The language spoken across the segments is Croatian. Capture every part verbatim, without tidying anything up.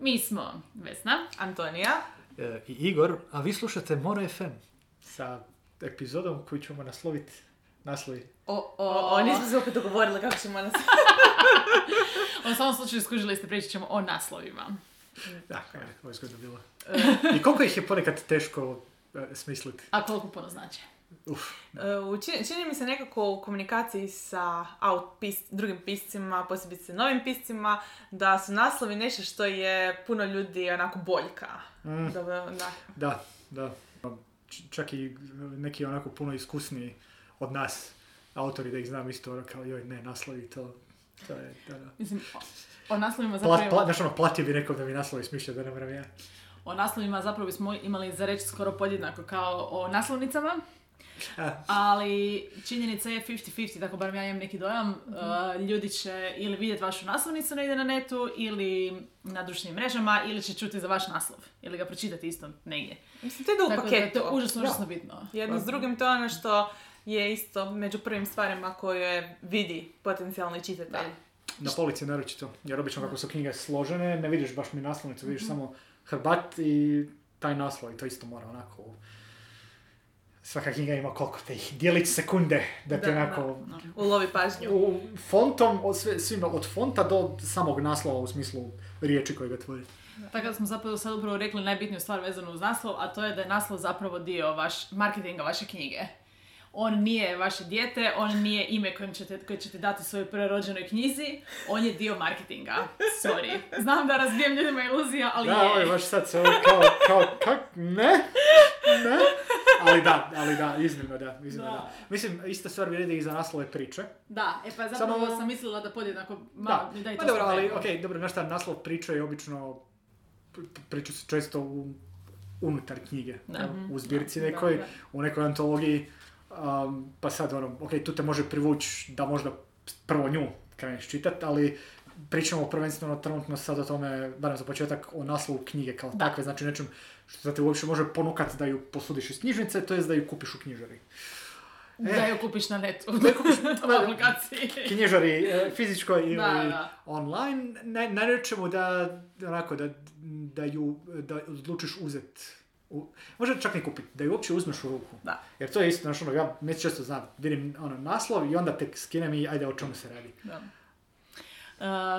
Mi smo Vesna, Antonija e, i Igor, a vi slušate Mora ef em sa epizodom koju ćemo nasloviti naslovi. O, o, o, nismo se opet dogovorili kako ćemo nasloviti. U samom slučaju skužili ste, pričat ćemo o naslovima. Dakle, ovo je zgodno bilo. I koliko ih je ponekad teško uh, smisliti? A koliko puno znači? Uf. Uh, čini, čini mi se nekako u komunikaciji sa out pis, drugim piscima, posebice novim piscima, da su naslovi nešto što je puno ljudi onako boljka. Mm. Da, da. da, da. Čak i neki onako puno iskusniji od nas autori, da ih znam isto ono kao joj ne, naslovi to... to je, da, da. Mislim, o, o naslovima zapravo... Pla, pla, znaš ono, platio bi nekom da mi naslovi smišlja, da ne moram ja. O naslovima zapravo bismo imali za reći skoro podjednako kao o naslovnicama. Ali činjenica je fifty fifty, tako barem ja imam neki dojam. Uh, ljudi će ili vidjeti vašu naslovnicu negdje na netu, ili na društvenim mrežama, ili će čuti za vaš naslov. Ili ga pročitati isto negdje. Mislim, to je da u paketu. To je užasno, užasno bitno. Jedno s drugim, to je ono što je isto među prvim stvarima koje vidi potencijalni čitatelj. Na polici naročito. Jer obično kako su knjige složene, ne vidiš baš mi naslovnicu, vidiš mm-hmm. samo Hrvat i taj naslov. I to isto mora onako... Svaka knjiga ima koliko te ih dijelić sekunde da te da, onako... Da, da. Ulovi pažnju. U fontom, od, sve, svima, od fonta do samog naslova u smislu riječi koje ga tvori. Tako da smo zapravo sad upravo rekli najbitniju stvar vezanu uz naslov, a to je da je naslov zapravo dio vaš, marketinga vaše knjige. On nije vaše dijete, on nije ime kojim ćete, koje ćete dati svojoj prorođenoj knjizi, on je dio marketinga. Sorry. Znam da razbijem ljudima iluzija, ali da, je. Da, ovo je baš sad se kao, kao, kak, ne, ne. Ali da, ali da, iznimno da, iznimno da. da. Mislim, ista stvar vrijedi i za naslove priče. Da, e pa zapravo Samo... sam mislila da podjednako malo da. daj to. Pa dobro, ali okej, okay, dobro, znaš šta, naslov priče je obično, priču se često u, unutar knjige, da. u zbirci da, nekoj, da, da. u nekoj antologiji. Um, pa sad ono, ok, tu te može privući da možda prvo nju kreneš čitati, ali pričamo prvenstveno trenutno sad o tome, barem za početak, o naslovu knjige kao da. takve, znači nečem što te uopće može ponukati da ju posudiš iz knjižnice, to jest da ju kupiš u knjižari. E, da ju kupiš na netu, da ju kupiš na aplikaciji. Knjižari, fizičkoj ili online, najrećemo da, onako, da, da ju da odlučiš uzeti. U, može čak ne kupiti, da ju uopće uzmeš u ruku. Da. Jer to je isto, znaš ono, ja mjeg često znam, vidim ono, naslov i onda tek skinem i ajde o čemu se radi. Da.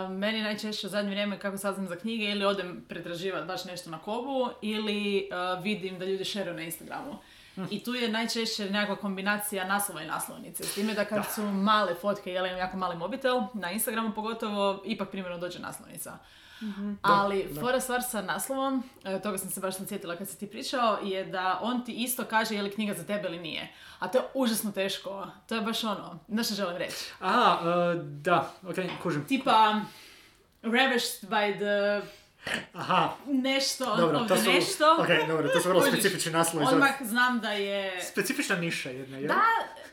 Uh, meni najčešće u zadnje vrijeme kako saznam za knjige ili odem pretraživati baš nešto na Kobu ili uh, vidim da ljudi šeruju na Instagramu. Mm. I tu je najčešće nekakva kombinacija naslova i naslovnice. S time da kad da. su male fotke, jel imam jako mali mobitel, na Instagramu pogotovo, ipak primjerno dođe naslovnica. Mm-hmm. Ali da, da. fora stvar sa naslovom, toga sam se baš sjetila kad si ti pričao, je da on ti isto kaže je li knjiga za tebe ili nije. A to je užasno teško. To je baš ono, znaš što želim reći. A, uh, da, okej, okay, kužim. Tipa, ravished by the... Aha. Nešto, dobro, ovdje to su, nešto. Ok, dobro, to su vrlo specifični naslovi. Odmah znam da je... Specifična niša jedna, jel? Da,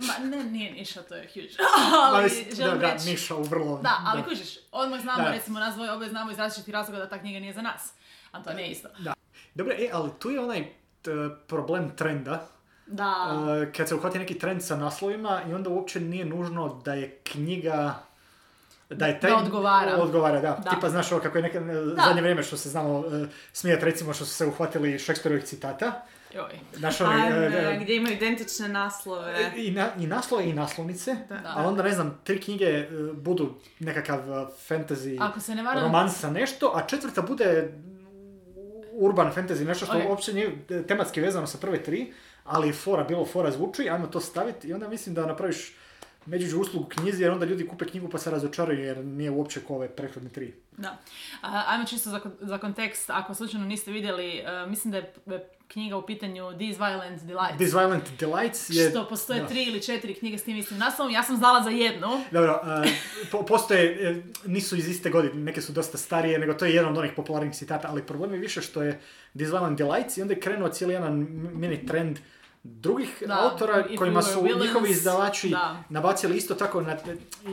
ma, ne, nije niša, to je huge. ali da, želim da, reći... Da, niša u vrlo... Da, ali da. kužiš, odmah znamo, da. recimo, nas dvoje oboje znamo iz različitih razloga da ta knjiga nije za nas. A to nije isto. Da. Dobro, e, ali tu je onaj t, problem trenda. Da. Uh, kad se uhvati neki trend sa naslovima i onda uopće nije nužno da je knjiga... Da je taj... Da odgovara. Odgovara, da. da. Tipa, znaš ovo kako je neka... Da. Zadnje vrijeme što se znamo uh, smijati, recimo što su se uhvatili Šekspirovih citata. Joj. Znaš ono... Uh, gdje imaju identične naslove. I, na, i naslove i naslovnice. Da. Ali onda, ne znam, tri knjige uh, budu nekakav uh, fantasy ne varam... romans sa nešto, a četvrta bude urban fantasy, nešto što okay. uopće nije tematski vezano sa prve tri, ali fora, bilo fora zvuči, ajmo to staviti i onda mislim da napraviš međuđu uslugu knjizi, jer onda ljudi kupe knjigu pa se razočaraju jer nije uopće ko ove prethodne tri. Da. A, ajmo čisto za, za kontekst, ako slučajno niste vidjeli, uh, mislim da je knjiga u pitanju These Violent Delights. These Violent Delights je... Što postoje da. tri ili četiri knjige s tim istim naslovom, ja sam znala za jednu. Dobro, uh, po, postoje, nisu iz iste godine, neke su dosta starije, nego to je jedan od onih popularnih citata, ali problem je više što je These Violent Delights i onda je krenuo cijeli jedan mini trend drugih da, autora kojima su villains, njihovi izdavači da. nabacili isto tako, na,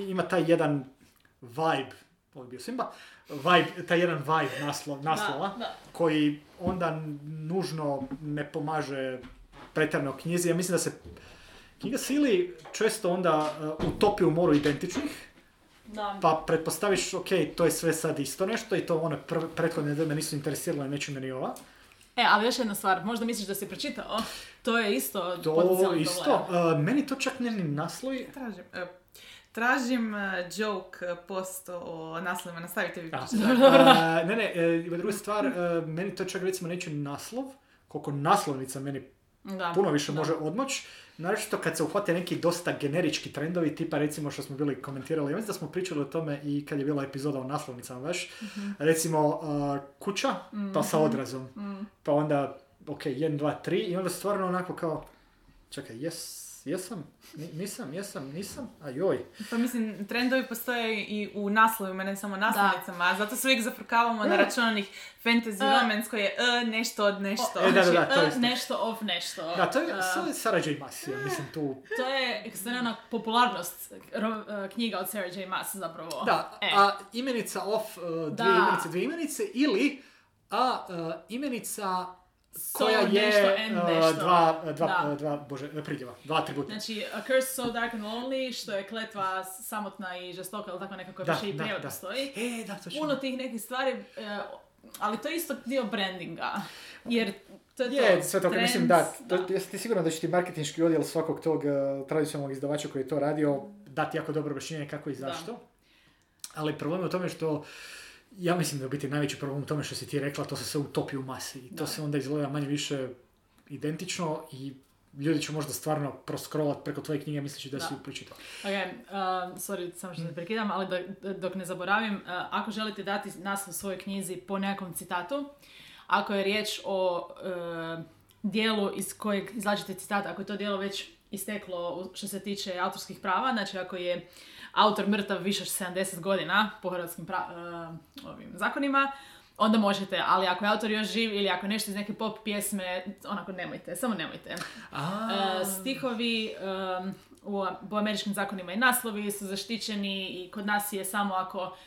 ima taj jedan vibe, ovo je bio Simba, vibe, taj jedan vibe naslov, naslova da, da. koji onda nužno ne pomaže pretjerano knjizi. Ja mislim da se knjiga sili često onda utopi u moru identičnih Da. Pa pretpostaviš, ok, to je sve sad isto nešto i to one prve, prethodne da me nisu interesirale, neću me ni ova. E, ali još jedna stvar, možda misliš da si pročitao, to je isto to potencijalno isto. Problem. Uh, meni to čak ne ni nasloji. Tražim, uh, tražim uh, joke post o naslovima, nastavite vi pročitati. uh, ne, ne, uh, druga stvar, uh, meni to čak recimo neću ni naslov, koliko naslovnica meni da, puno više da. može odmoć. Naravno kad se uhvate neki dosta generički trendovi, tipa recimo što smo bili komentirali, ja mislim da smo pričali o tome i kad je bila epizoda o naslovnicama baš, mm-hmm. recimo uh, kuća, mm-hmm. pa sa odrazom, mm-hmm. pa onda, ok, jedan, dva, tri i onda stvarno onako kao, čekaj, jes, jesam, nisam, jesam, nisam, a joj. Pa mislim, trendovi postoje i u naslovima, ne samo naslovnicama, a zato se uvijek zafrkavamo e. na račun onih fantasy romance koje je e, nešto od nešto. E, da, da, da, to je e, nešto of nešto. Da, to je uh, Sarah J. Maas, ja mislim tu. To je ekstremna popularnost ro, knjiga od Sarah J. Maas zapravo. Da, e. a imenica of, uh, dvije da. imenice, dvije imenice ili a uh, imenica... koja so, je nešto, M, nešto. dva, dva, dva, bože, pridjeva, dva atributa. Znači, a curse so dark and lonely, što je kletva samotna i žestoka, ili tako nekako više i prijevod postoji. E, da, točno. Puno tih nekih stvari, ali to je isto dio brandinga, jer to je, je to. Sve to, trends, mislim, da, da. To, jesi ti sigurno da će ti marketinški odjel svakog tog uh, tradicionalnog izdavača koji je to radio dati jako dobro objašnjenje kako i zašto. Da. Ali problem je u tome što ja mislim da je biti najveći problem u tome što si ti rekla, to se sve utopi u masi i to da. se onda izgleda manje više identično i ljudi će možda stvarno proskrolati preko tvoje knjige misleći da, da. si ju pročitao. Okay, uh, sorry, samo što se prekidam, ali dok, dok ne zaboravim, uh, ako želite dati naslov svojoj knjizi po nekakvom citatu, ako je riječ o uh, dijelu iz kojeg izlačite citat, ako je to dijelo već isteklo što se tiče autorskih prava, znači ako je autor mrtav više od sedamdeset godina po hrvatskim pra, uh, ovim zakonima, onda možete, ali ako je autor još živ ili ako nešto iz neke pop pjesme, onako nemojte, samo nemojte. Uh, stihovi um, u, po američkim zakonima i naslovi su zaštićeni i kod nas je samo ako,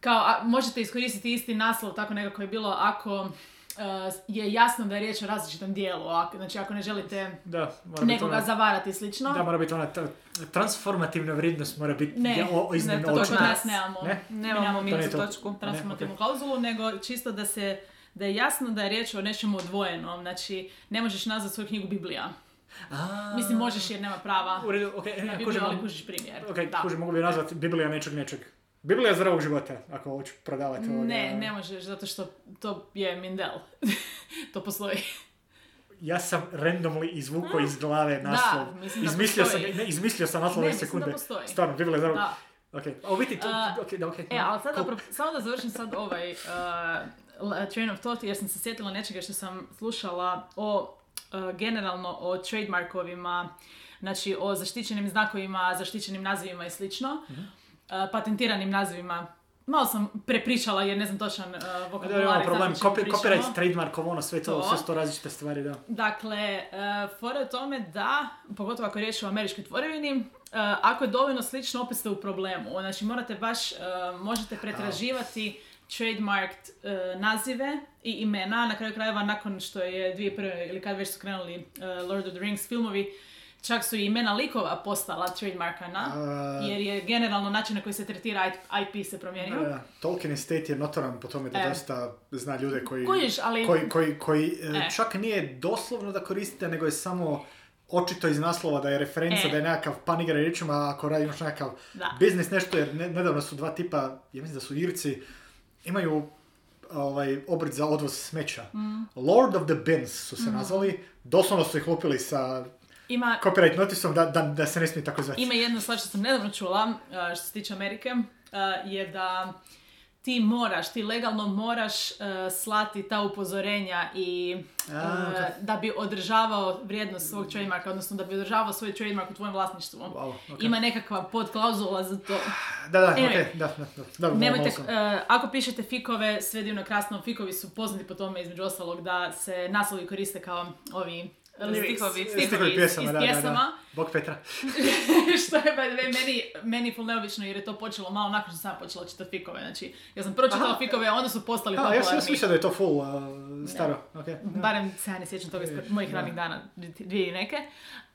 kao a, možete iskoristiti isti naslov, tako nekako je bilo, ako... Uh, je jasno da je riječ o različitom dijelu, znači ako ne želite da, nekoga ona, zavarati i slično. Da, mora biti ona ta, transformativna vrijednost mora biti ne, o, iznimno očina. Ne, to kod nas nemamo, ne? nemamo mi tu točku transformativnu ne, okay. klauzulu, nego čisto da, se, da je jasno da je riječ o nečemu odvojenom, znači ne možeš nazvati svoju knjigu Biblija. A... Mislim, možeš jer nema prava u redu, okay, na Bibliju, ali kužiš primjer. Ok, kuži, mogu bi nazvati Biblija nečeg nečeg. Biblija zdravog života, ako hoću prodavati ovoga... Ne, ne možeš, zato što to je Mindel. To postoji. Ja sam randomly izvukao iz glave naslov. Da, mislim da izmislio postoji. Sam, ne, izmislio sam naslov ove sekunde. Ne, mislim da postoji. Stvarno, Biblija zdravog... Da. Ok, a ubiti to... Uh, ok, da, ok. E, ali sad, apro... samo da završim sad ovaj uh, train of thought, jer sam se sjetila nečega što sam slušala o, uh, generalno o trademarkovima, znači o zaštićenim znakovima, zaštićenim nazivima i slično. Mm-hmm. patentiranim nazivima. Malo sam prepričala jer ne znam točan uh, vokabular. Da, problem. Copyright, trademark, ono sve to, sve sto različite stvari, da. Dakle, uh, fora je tome da, pogotovo ako je riječ o američkoj tvorevini, uh, ako je dovoljno slično, opet ste u problemu. Znači, morate baš, uh, možete pretraživati trademarked uh, nazive i imena. Na kraju krajeva, nakon što je dvije tisuće prve ili kad već su krenuli uh, Lord of the Rings filmovi, čak su i imena likova postala trademarkana, uh, jer je generalno način na koji se tretira I P se promijenio. Uh, Tolkien Estate je notoran po tome da e. dosta zna ljude koji, Kojiš, ali... koji, koji, koji e. čak nije doslovno da koristite, nego je samo očito iz naslova da je referenca, e. da je nekakav panigra riječima, a ako radimo nekakav da. biznis nešto, jer nedavno su dva tipa, ja mislim da su Irci, imaju... Ovaj, obrt za odvoz smeća. Mm. Lord of the Bins su se mm. nazvali, doslovno su ih lupili sa ima, copyright notisom da, da, da se ne smije tako zvati. Ima jedna stvar što sam nedavno čula što se tiče Amerike, je da ti moraš, ti legalno moraš slati ta upozorenja i A, okay. da bi održavao vrijednost svog trademarka, odnosno da bi održavao svoj trademark u tvojem vlasništvu. Wow, okay. Ima nekakva podklauzula za to. Da, da, anyway, okay, da, da, da, da nemojte, uh, ako pišete fikove, sve divno krasno, fikovi su poznati po tome između ostalog da se naslovi koriste kao ovi Stihovi, stihovi iz pjesama. Bog Petra. Što je, meni, meni ful neobično jer je to počelo malo nakon što sam počela čitati fikove. Znači, ja sam pročitala Aha. fikove, a onda su postali popularni. Ja sam smišljala da je to full uh, staro. Okay. Barem se ja ne sjećam toga iz mojih radnih dana, dvije i neke.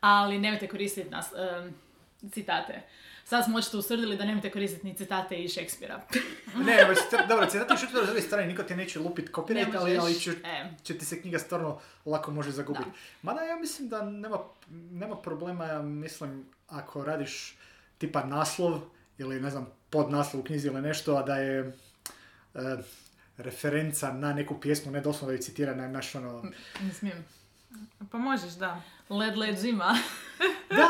Ali nemojte koristiti nas, uh, citate. Sad smo očito usrdili da nemojte koristiti ni citate iz Šekspira. Ne, već, dobro, citate u Šekspira s druge strane, niko ti neće lupiti copyright, ne ali, ali će, e. će ti se knjiga stvarno lako može zagubiti. Mada ja mislim da nema, nema problema, ja mislim, ako radiš tipa naslov ili ne znam, podnaslov u knjizi ili nešto, a da je e, referenca na neku pjesmu, ne doslovno da je citirana, naš ono... Ne smijem. Pa možeš, da. Led Led Zima. Da,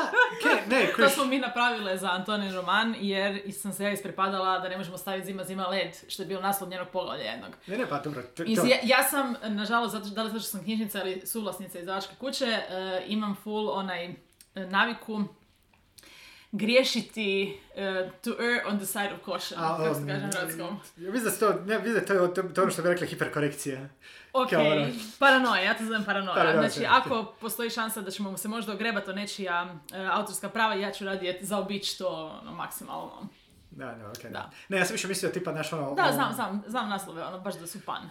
okay, ne, kriš. To smo mi napravile za Antonin roman, jer sam se ja isprepadala da ne možemo staviti Zima, Zima, Led, što je bio naslov njenog poglavlja jednog. Ne, ne, pa dobro. To... Ja, ja sam, nažalost, zato, da li zato što sam knjižnica ili suvlasnica izdavačke kuće, uh, imam full onaj uh, naviku griješiti uh, to err on the side of caution, a, kako se um, kaže hrvatskom. Ja mislim da to, to, to ono što bi rekla hiperkorekcija. Ok, ono. Paranoja, ja to zovem paranoja. paranoja. Znači, ako okay. postoji šansa da ćemo se možda ogrebati o nečija uh, autorska prava, ja ću radije zaobići to ono, maksimalno. Da, no, okay, da. da. Ne, ja sam više mislio tipa naš ono... Da, ono... znam, znam, znam naslove, ono, baš da su pan.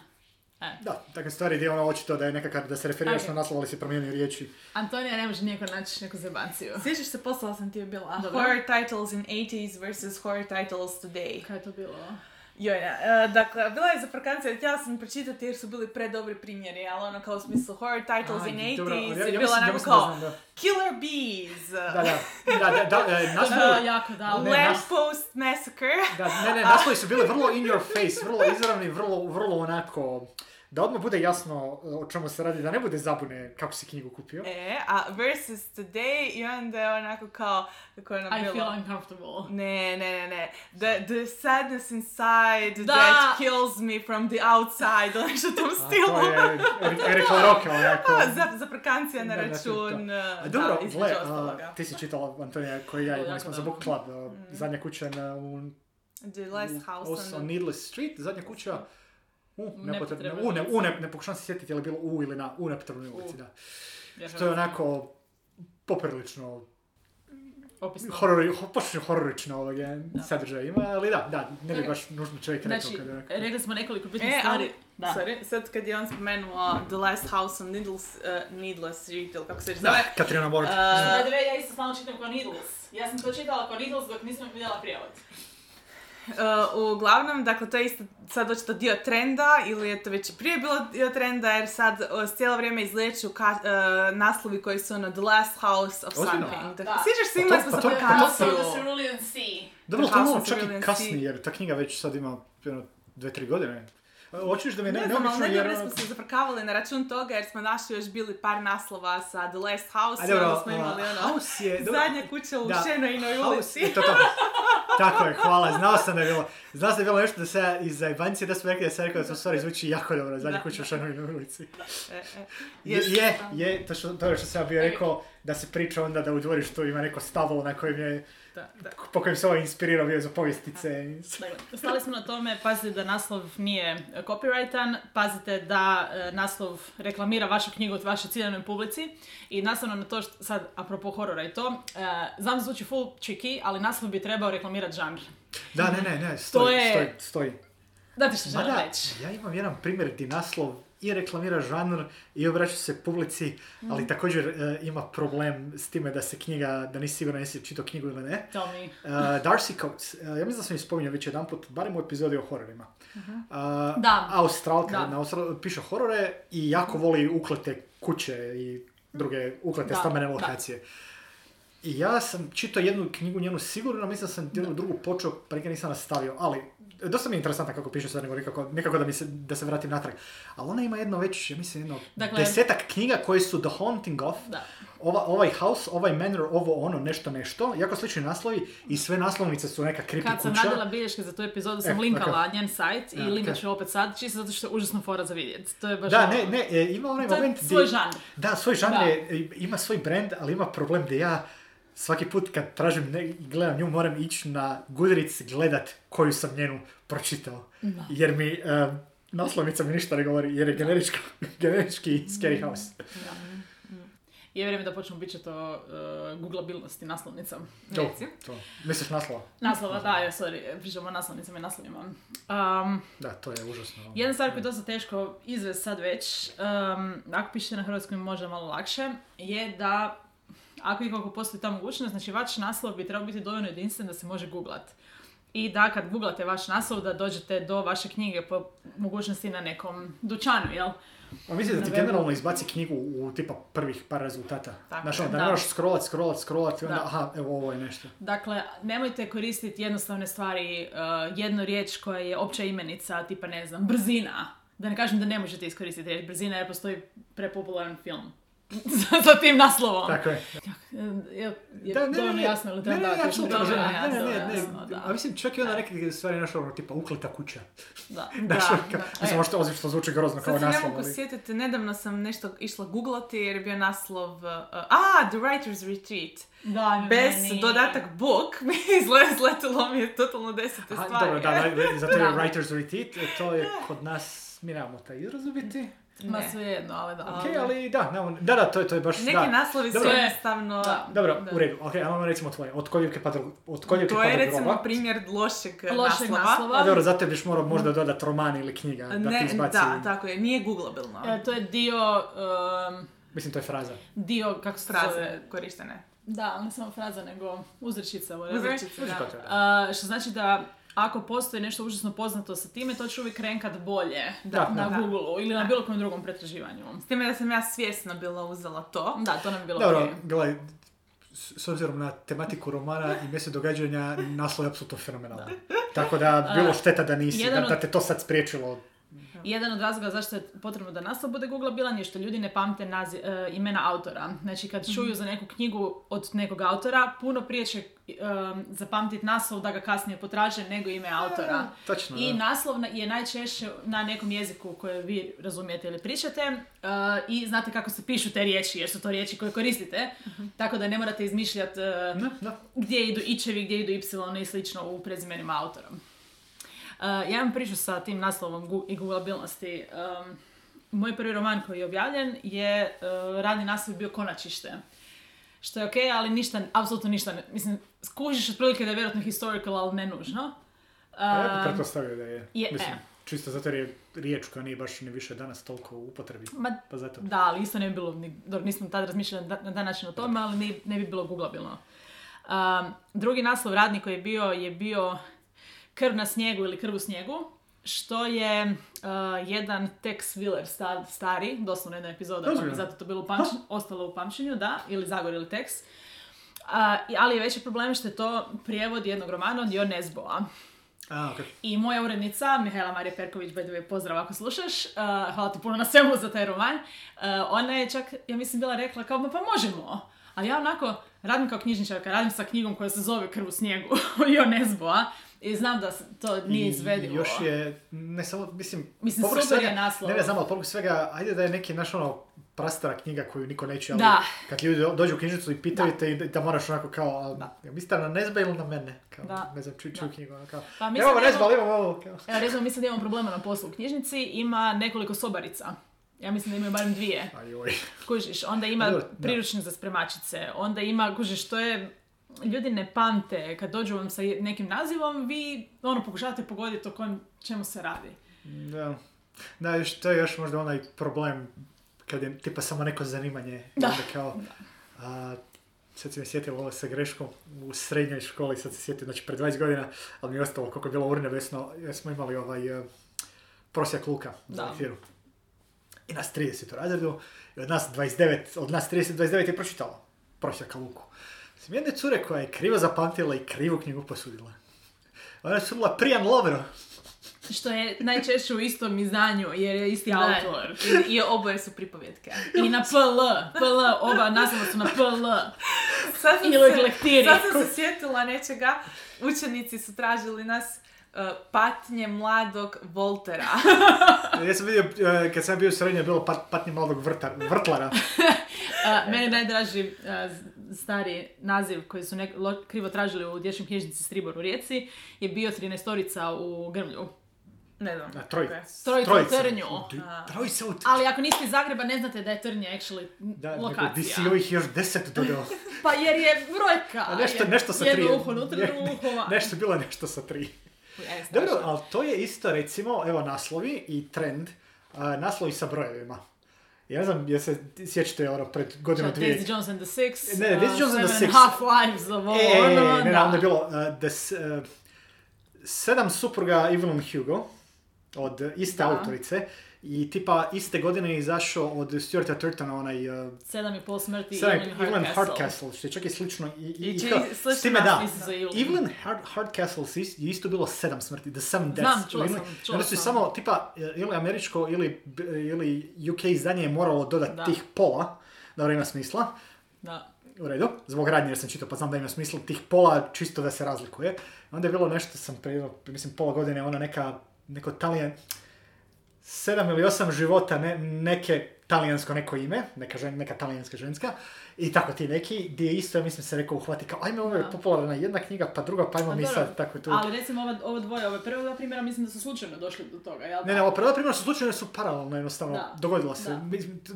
E. Da, takve stvari gdje ono očito da je nekakav, da se referiraš okay. na naslov, ali si promijenio riječi. Antonija, ne može nijeko naći neku zebanciju. Sjećaš se, poslala sam ti je bila Dobre. Horror titles in eighties versus horror titles today. Kaj je to bilo? Jojna, e, dakle, bila je za prokancija, htjela sam pročitati jer su bili predobri primjeri, ali ono kao u smislu horror titles Aj, in eighties dobra, ja, ja je bila onako kao da. Killer Bees, da, da, da, da, da, e, naslovi, jako, da. Ne, Lamppost Massacre. Da, ne, ne, naslovi su bili vrlo in your face, vrlo izravni, vrlo, vrlo onako... Da odmah bude jasno o čemu se radi, da ne bude zabune kako si knjigu kupio. E, a versus today i onda je onako kao, kako je ono bilo... I feel uncomfortable. Ne, ne, ne, ne. The, the sadness inside da. That kills me from the outside, ono što tom stilu. A to je rekla roke onako. Zaprekancija na račun, da, dobro, između ostaloga. Ti si čitala, Antonija, koji ja imali smo za book club, zadnja kuća na... The Last House on Needless Street, zadnja kuća. U, nepotrebno, u, ne, u, ne, ne pokušam se sjetiti je li bilo u ili na, u nepotrebnoj ulici, da. Što je onako poprilično hororično ovog sadržaja ima, ali da, da, ne bi baš nužno čovjek znači, rekao. Znači, rekli smo nekoliko bitnih e, stvari. Da. Sorry, sad kad je on spomenuo The Last House on Needles, uh, Needless Street, ili kako se reći zove. Katrina Borg. Uh, ja isto stalno čitam ko Needles. Ja sam to čitala ko Needles dok nisam vidjela prijevod. Uh, uglavnom, dakle, to je isto sad očito dio trenda, ili je to već i prije bilo dio trenda, jer sad uh, cijelo vrijeme izlijeću ka, uh, naslovi koji su ono The Last House of Something. Sjećaš se, imali smo za prokanciju. The House of the Cerulean Sea. Dobro, to imamo čak i kasnije, jer ta knjiga već sad ima dve, tri godine. Očiš da mi ne, ne znam, ali nekada smo se zaprkavali na račun toga jer smo našli još bili par naslova sa The Last House i onda smo imali ono je, zadnja kuća u Šenoinoj ulici. To, to. Tako je, hvala, znao sam da je bilo, znao sam da je bilo nešto da se iz zajbancije da smo rekli da se rekao da to stvari zvuči jako dobro, zadnja da, kuća da. U Šenoinoj ulici. E, e. Yes. Je, je, to, što, to je što sam bio rekao da se priča onda da u dvorištu ima neko stavlo na kojem je Da, da. Po kojem se ovo inspirirao bio za povijestice. Dakle, stali smo na tome, pazite da naslov nije copyrightan, pazite da e, naslov reklamira vašu knjigu od vaše ciljanoj publici i nastavno na to što, sad, apropo horora i to, e, znam zvuči full cheeky, ali naslov bi trebao reklamirati žanr. Da, ne, ne, ne, stoji, je... stoji, stoji. Znate što želim reći? Ja imam jedan primjer gdje naslov i reklamira žanr i obraća se publici, ali mm. također e, ima problem s time da se knjiga, da nisi sigurna nisi čitao knjigu ili ne. Tell me. uh, Darcy Coates, uh, ja mislim da sam ih spominjao već jedan put, barem u epizodi o hororima. Uh-huh. Uh, da. Australka da. Na Australiji piše horore i jako voli uklete kuće i druge uklete stambene lokacije. Da. I ja sam čitao jednu knjigu njenu sigurno, mislim da sam jednu drugu počeo, pa nikad nisam nastavio, ali dosta mi je interesantno kako piše sad, nego nekako, nekako da, mi se, da se vratim natrag. Ali ona ima jedno već, ja mislim, jedno dakle, desetak knjiga koje su The Haunting of, ova, ovaj house, ovaj manor, ovo ono, nešto nešto, jako slični naslovi i sve naslovnice su neka creepy kuća. Kad sam kuća. Radila bilješke za tu epizodu sam e, linkala dakle. Njen sajt i ja, linkat ću okay. opet sad, čisto zato što je užasno fora za vidjeti. To je baš da, ono... ne, ne, e, ima onaj moment gdje... To je svoj žanr. Da, svoj žanr je, ima svoj brand, ali ima problem gdje ja... Svaki put kad tražim, ne, gledam nju, moram ići na Goodreads gledat koju sam njenu pročitao. No. Jer mi uh, naslovnica mi ništa ne govori, jer je generički, generički Scary House. Ja. I je vrijeme da počnemo bičati o uh, googlabilnosti naslovnica. To, to. Misliš naslova? Naslova, da, ja, sorry, pričamo o naslovnicama i naslovima. Um, da, to je užasno. Jedna stvar koja je dosta teško izvesti sad već, um, ako pišete na hrvatskom možda malo lakše, je da ako i kako postoji ta mogućnost, znači vaš naslov bi trebao biti dovoljno jedinstven da se može googlati. I da kad googlate vaš naslov da dođete do vaše knjige po mogućnosti na nekom dućanu, jel? Pa mislim da ti generalno izbaci knjigu u tipa prvih par rezultata. Tako, znači, da ne moraš scrollat, scrollat, scrollat i onda da. aha, evo ovo je nešto. Dakle, nemojte koristiti jednostavne stvari, uh, jednu riječ koja je opća imenica, tipa ne znam, brzina. Da ne kažem da ne možete iskoristiti riječ brzina jer postoji prepopularan film sa tim naslovom. Tako je. Je, je da, ne, dovoljno jasno ili treba da kažem dovoljno jasno? Ne, ne, ne, ne. A mislim čak i onda neke stvari našao ono tipa ukleta kuća. Da, da. da. Mislim, možete osim što zvuči grozno kao naslov. Sad se ne mogu sjetiti, nedavno sam nešto išla googlati jer je bio naslov uh, a, The Writer's Retreat. Da, bez meni dodatak book mi izletilo mi je totalno desete stvari. A, dobro, da, zato je Writer's Retreat, to je kod nas, mi nemamo taj izraz u biti. Ne. Ma svejedno, ali da. Okej, okay, ali da, ne, da, da, to je, to je baš, neki da. Neki naslovi su jednostavno... Da. Dobro, da. U redu, okej, okay, ali recimo tvoje, od koljevke pa do groba. To je recimo groba. Primjer lošeg, lošeg naslova. naslova. A dobro, zato je biš morao možda dodati roman ili knjiga, ne, da ti izbaci... Da, tako je, nije googlabilno. E, to je dio... Um, Mislim, to je fraza. Dio, kako se zove, korištene. Da, ne samo fraza, nego uzrečica. Uzrečica, da. da. Uh, što znači da... Ako postoji nešto užasno poznato sa time, to će uvijek renkat bolje da, na da. Google-u ili na bilo kojem drugom pretraživanju. S time da sam ja svjesno bila uzela to. Da, to nam je bilo dobro, okay. Gledaj, s obzirom na tematiku romana i mjesto događanja, naslov je apsolutno fenomenalan. Tako da, bilo šteta da nisi, da, da te to sad spriječilo. Jedan od razloga zašto je potrebno da naslov bude googlabilan je što ljudi ne pamte naziv, e, imena autora. Znači kad čuju za neku knjigu od nekog autora, puno prije će e, zapamtiti naslov da ga kasnije potraže nego ime autora. E, točno, I da. naslov je najčešće na nekom jeziku koje vi razumijete ili pričate e, i znate kako se pišu te riječi jer su to riječi koje koristite. Uh-huh. Tako da ne morate izmišljati e, gdje idu ičevi, gdje idu y i slično u prezimenima autora. Uh, ja imam priču sa tim naslovom gu- i googlabilnosti. Um, moj prvi roman koji je objavljen je uh, radni naslov bio Konačište. Što je okej, okay, ali ništa, apsolutno ništa. Ne, mislim, skužiš otprilike da je vjerojatno historical, ali ne nužno. Uh, ja bih pretpostavio da je. je mislim, e. Čisto zato jer je riječ koja nije baš ni više danas toliko u upotrebi. Ma, pa zato. Da, ali isto ne bi bilo, ni, dobro, nismo tad razmišljali na taj način o tome, ali ne, ne bi bilo googlabilno. Um, drugi naslov radni koji je bio je bio... Krv na snijegu ili Krv u snijegu, što je uh, jedan Tex Willer star, stari, doslovno jedna epizoda, pa mi zato to bilo upamč... ostalo u pamćenju, da, ili Zagor ili Tex. Uh, ali je veći problem što je to prijevod jednog romana od Jo Nesbøa. Ah, okay. I moja urednica, Mihaela Marija Perković, by the way, pozdrav ako slušaš, uh, hvala ti puno na svemu za taj roman, uh, ona je čak, ja mislim, bila rekla kao, pa možemo. A ja onako radim kao knjižničarka, radim sa knjigom koja se zove Krv u snijegu od Jo Nesbøa. I znam da to nije izvedivo. I još je, ne samo, mislim... Mislim, super je naslov. Ne, ne znam, ali povrh svega, ajde da je neki naš ono prastara knjiga koju niko neće, ali da. Kad ljudi dođu u knjižnicu i pitaju da. te i da moraš onako kao, mislite na Nesbø ili na mene? Kao, da. Ne znam, čuj, čuj knjigu, ono kao, pa, mislim, nemamo Nesbø, ali imamo ovo. Ja, recimo, mislim da imamo problema na poslu u knjižnici, ima nekoliko sobarica. Ja mislim da imaju barem dvije. Ajoj. Kužiš, onda ima Ajoj, priručnik za spremačice, onda ima, kužiš, to je... Ljudi ne pamte, kad dođu vam sa nekim nazivom, vi ono pokušavate pogoditi o kojem čemu se radi. Da, da još, to je još možda onaj problem kad je tipa samo neko zanimanje. Da. Onda kao, a, sad se mi sjetilo ovo sa greškom u srednjoj školi, sad se sjetio, znači pred dvadeset godina, ali mi je ostalo koliko je bilo urne vesno, jer smo imali ovaj uh, prosjak luka za lektiru. I nas trideset u razredu, i od nas dvadeset devet, od nas trideset dvadeset devet je pročitalo prosjaka luku. Jedne cure koja je krivo zapamtila i krivu knjigu posudila. Ona je sudila Prijan Lovro. Što je najčešće u istom izdanju, jer je isti autor. I, i oboje su pripovjetke. I na P L. P L, oba naslova su na P L. Sad sam, se, sad sam se sjetila nečega. Učenici su tražili nas uh, patnje mladog Voltera. Ja sam vidio, uh, kad sam bio u srednjoj, bilo pat, patnje mladog vrtar, vrtlara. Uh, meni najdraži uh, stari naziv koji su nek- lo- krivo tražili u dječjoj knjižnici Stribor u Rijeci je bio trinaestorica u Grmlju. Ne znam. Troj, okay. Trojica, trojica u Trnju. Trojica u Trnju. Ali ako niste iz Zagreba ne znate da je Trnje actually da, lokacija. Da, nego di si ovih još deset dodao. Pa jer je brojka. A nešto, nešto sa tri. Jedno uho unutra, drugo uho van. Nešto bilo nešto sa tri. Yes, dobro, što. Ali to je isto recimo, evo naslovi i trend, uh, naslovi sa brojevima. Ja znam, ja se sjećate ono pred godinu dvije... Daisy Jones and the Six, ne, Daisy Jones uh, and the Six. Half Lives of all. E, ono, ne, ne, onda je bilo uh, des, uh, sedam supruga Evelyn Hugo od uh, iste da. autorice i tipa iste godine je izašao od Stuarta Turtona onaj... Uh, sedam i pol smrti Evelyn Hardcastle, što je čak i slično... I, i, I čak i slično napisno za Evelyn. Evelyn Hard, Hardcastle je isto bilo sedam smrti, The Seven Deaths. Znam, čuo sam. Onda su samo tipa ili američko ili, ili U K izdanje je moralo dodati da. tih pola, da ima smisla. Da. U redu, zbog radnje jer sam čitao pa znam da ima smisla tih pola čisto da se razlikuje. Onda je bilo nešto, sam prije, mislim pola godine, ona neka, neko talijan... sedam ili osam života ne, neke talijansko neko ime, neka, žen, neka talijanska ženska, i tako ti neki, gdje isto, ja mislim, se rekao uhvati kao, ajme, ovo je popularna jedna knjiga, pa druga, pa ajmo mi sad, tako tu. Ali recimo ova, ovo dvoje, ove prve dva primjera, mislim da su slučajno došli do toga, jel da? Ne, ne, ova prve dva primjera su slučajno, su paralelno, jednostavno, da. dogodilo se. Da.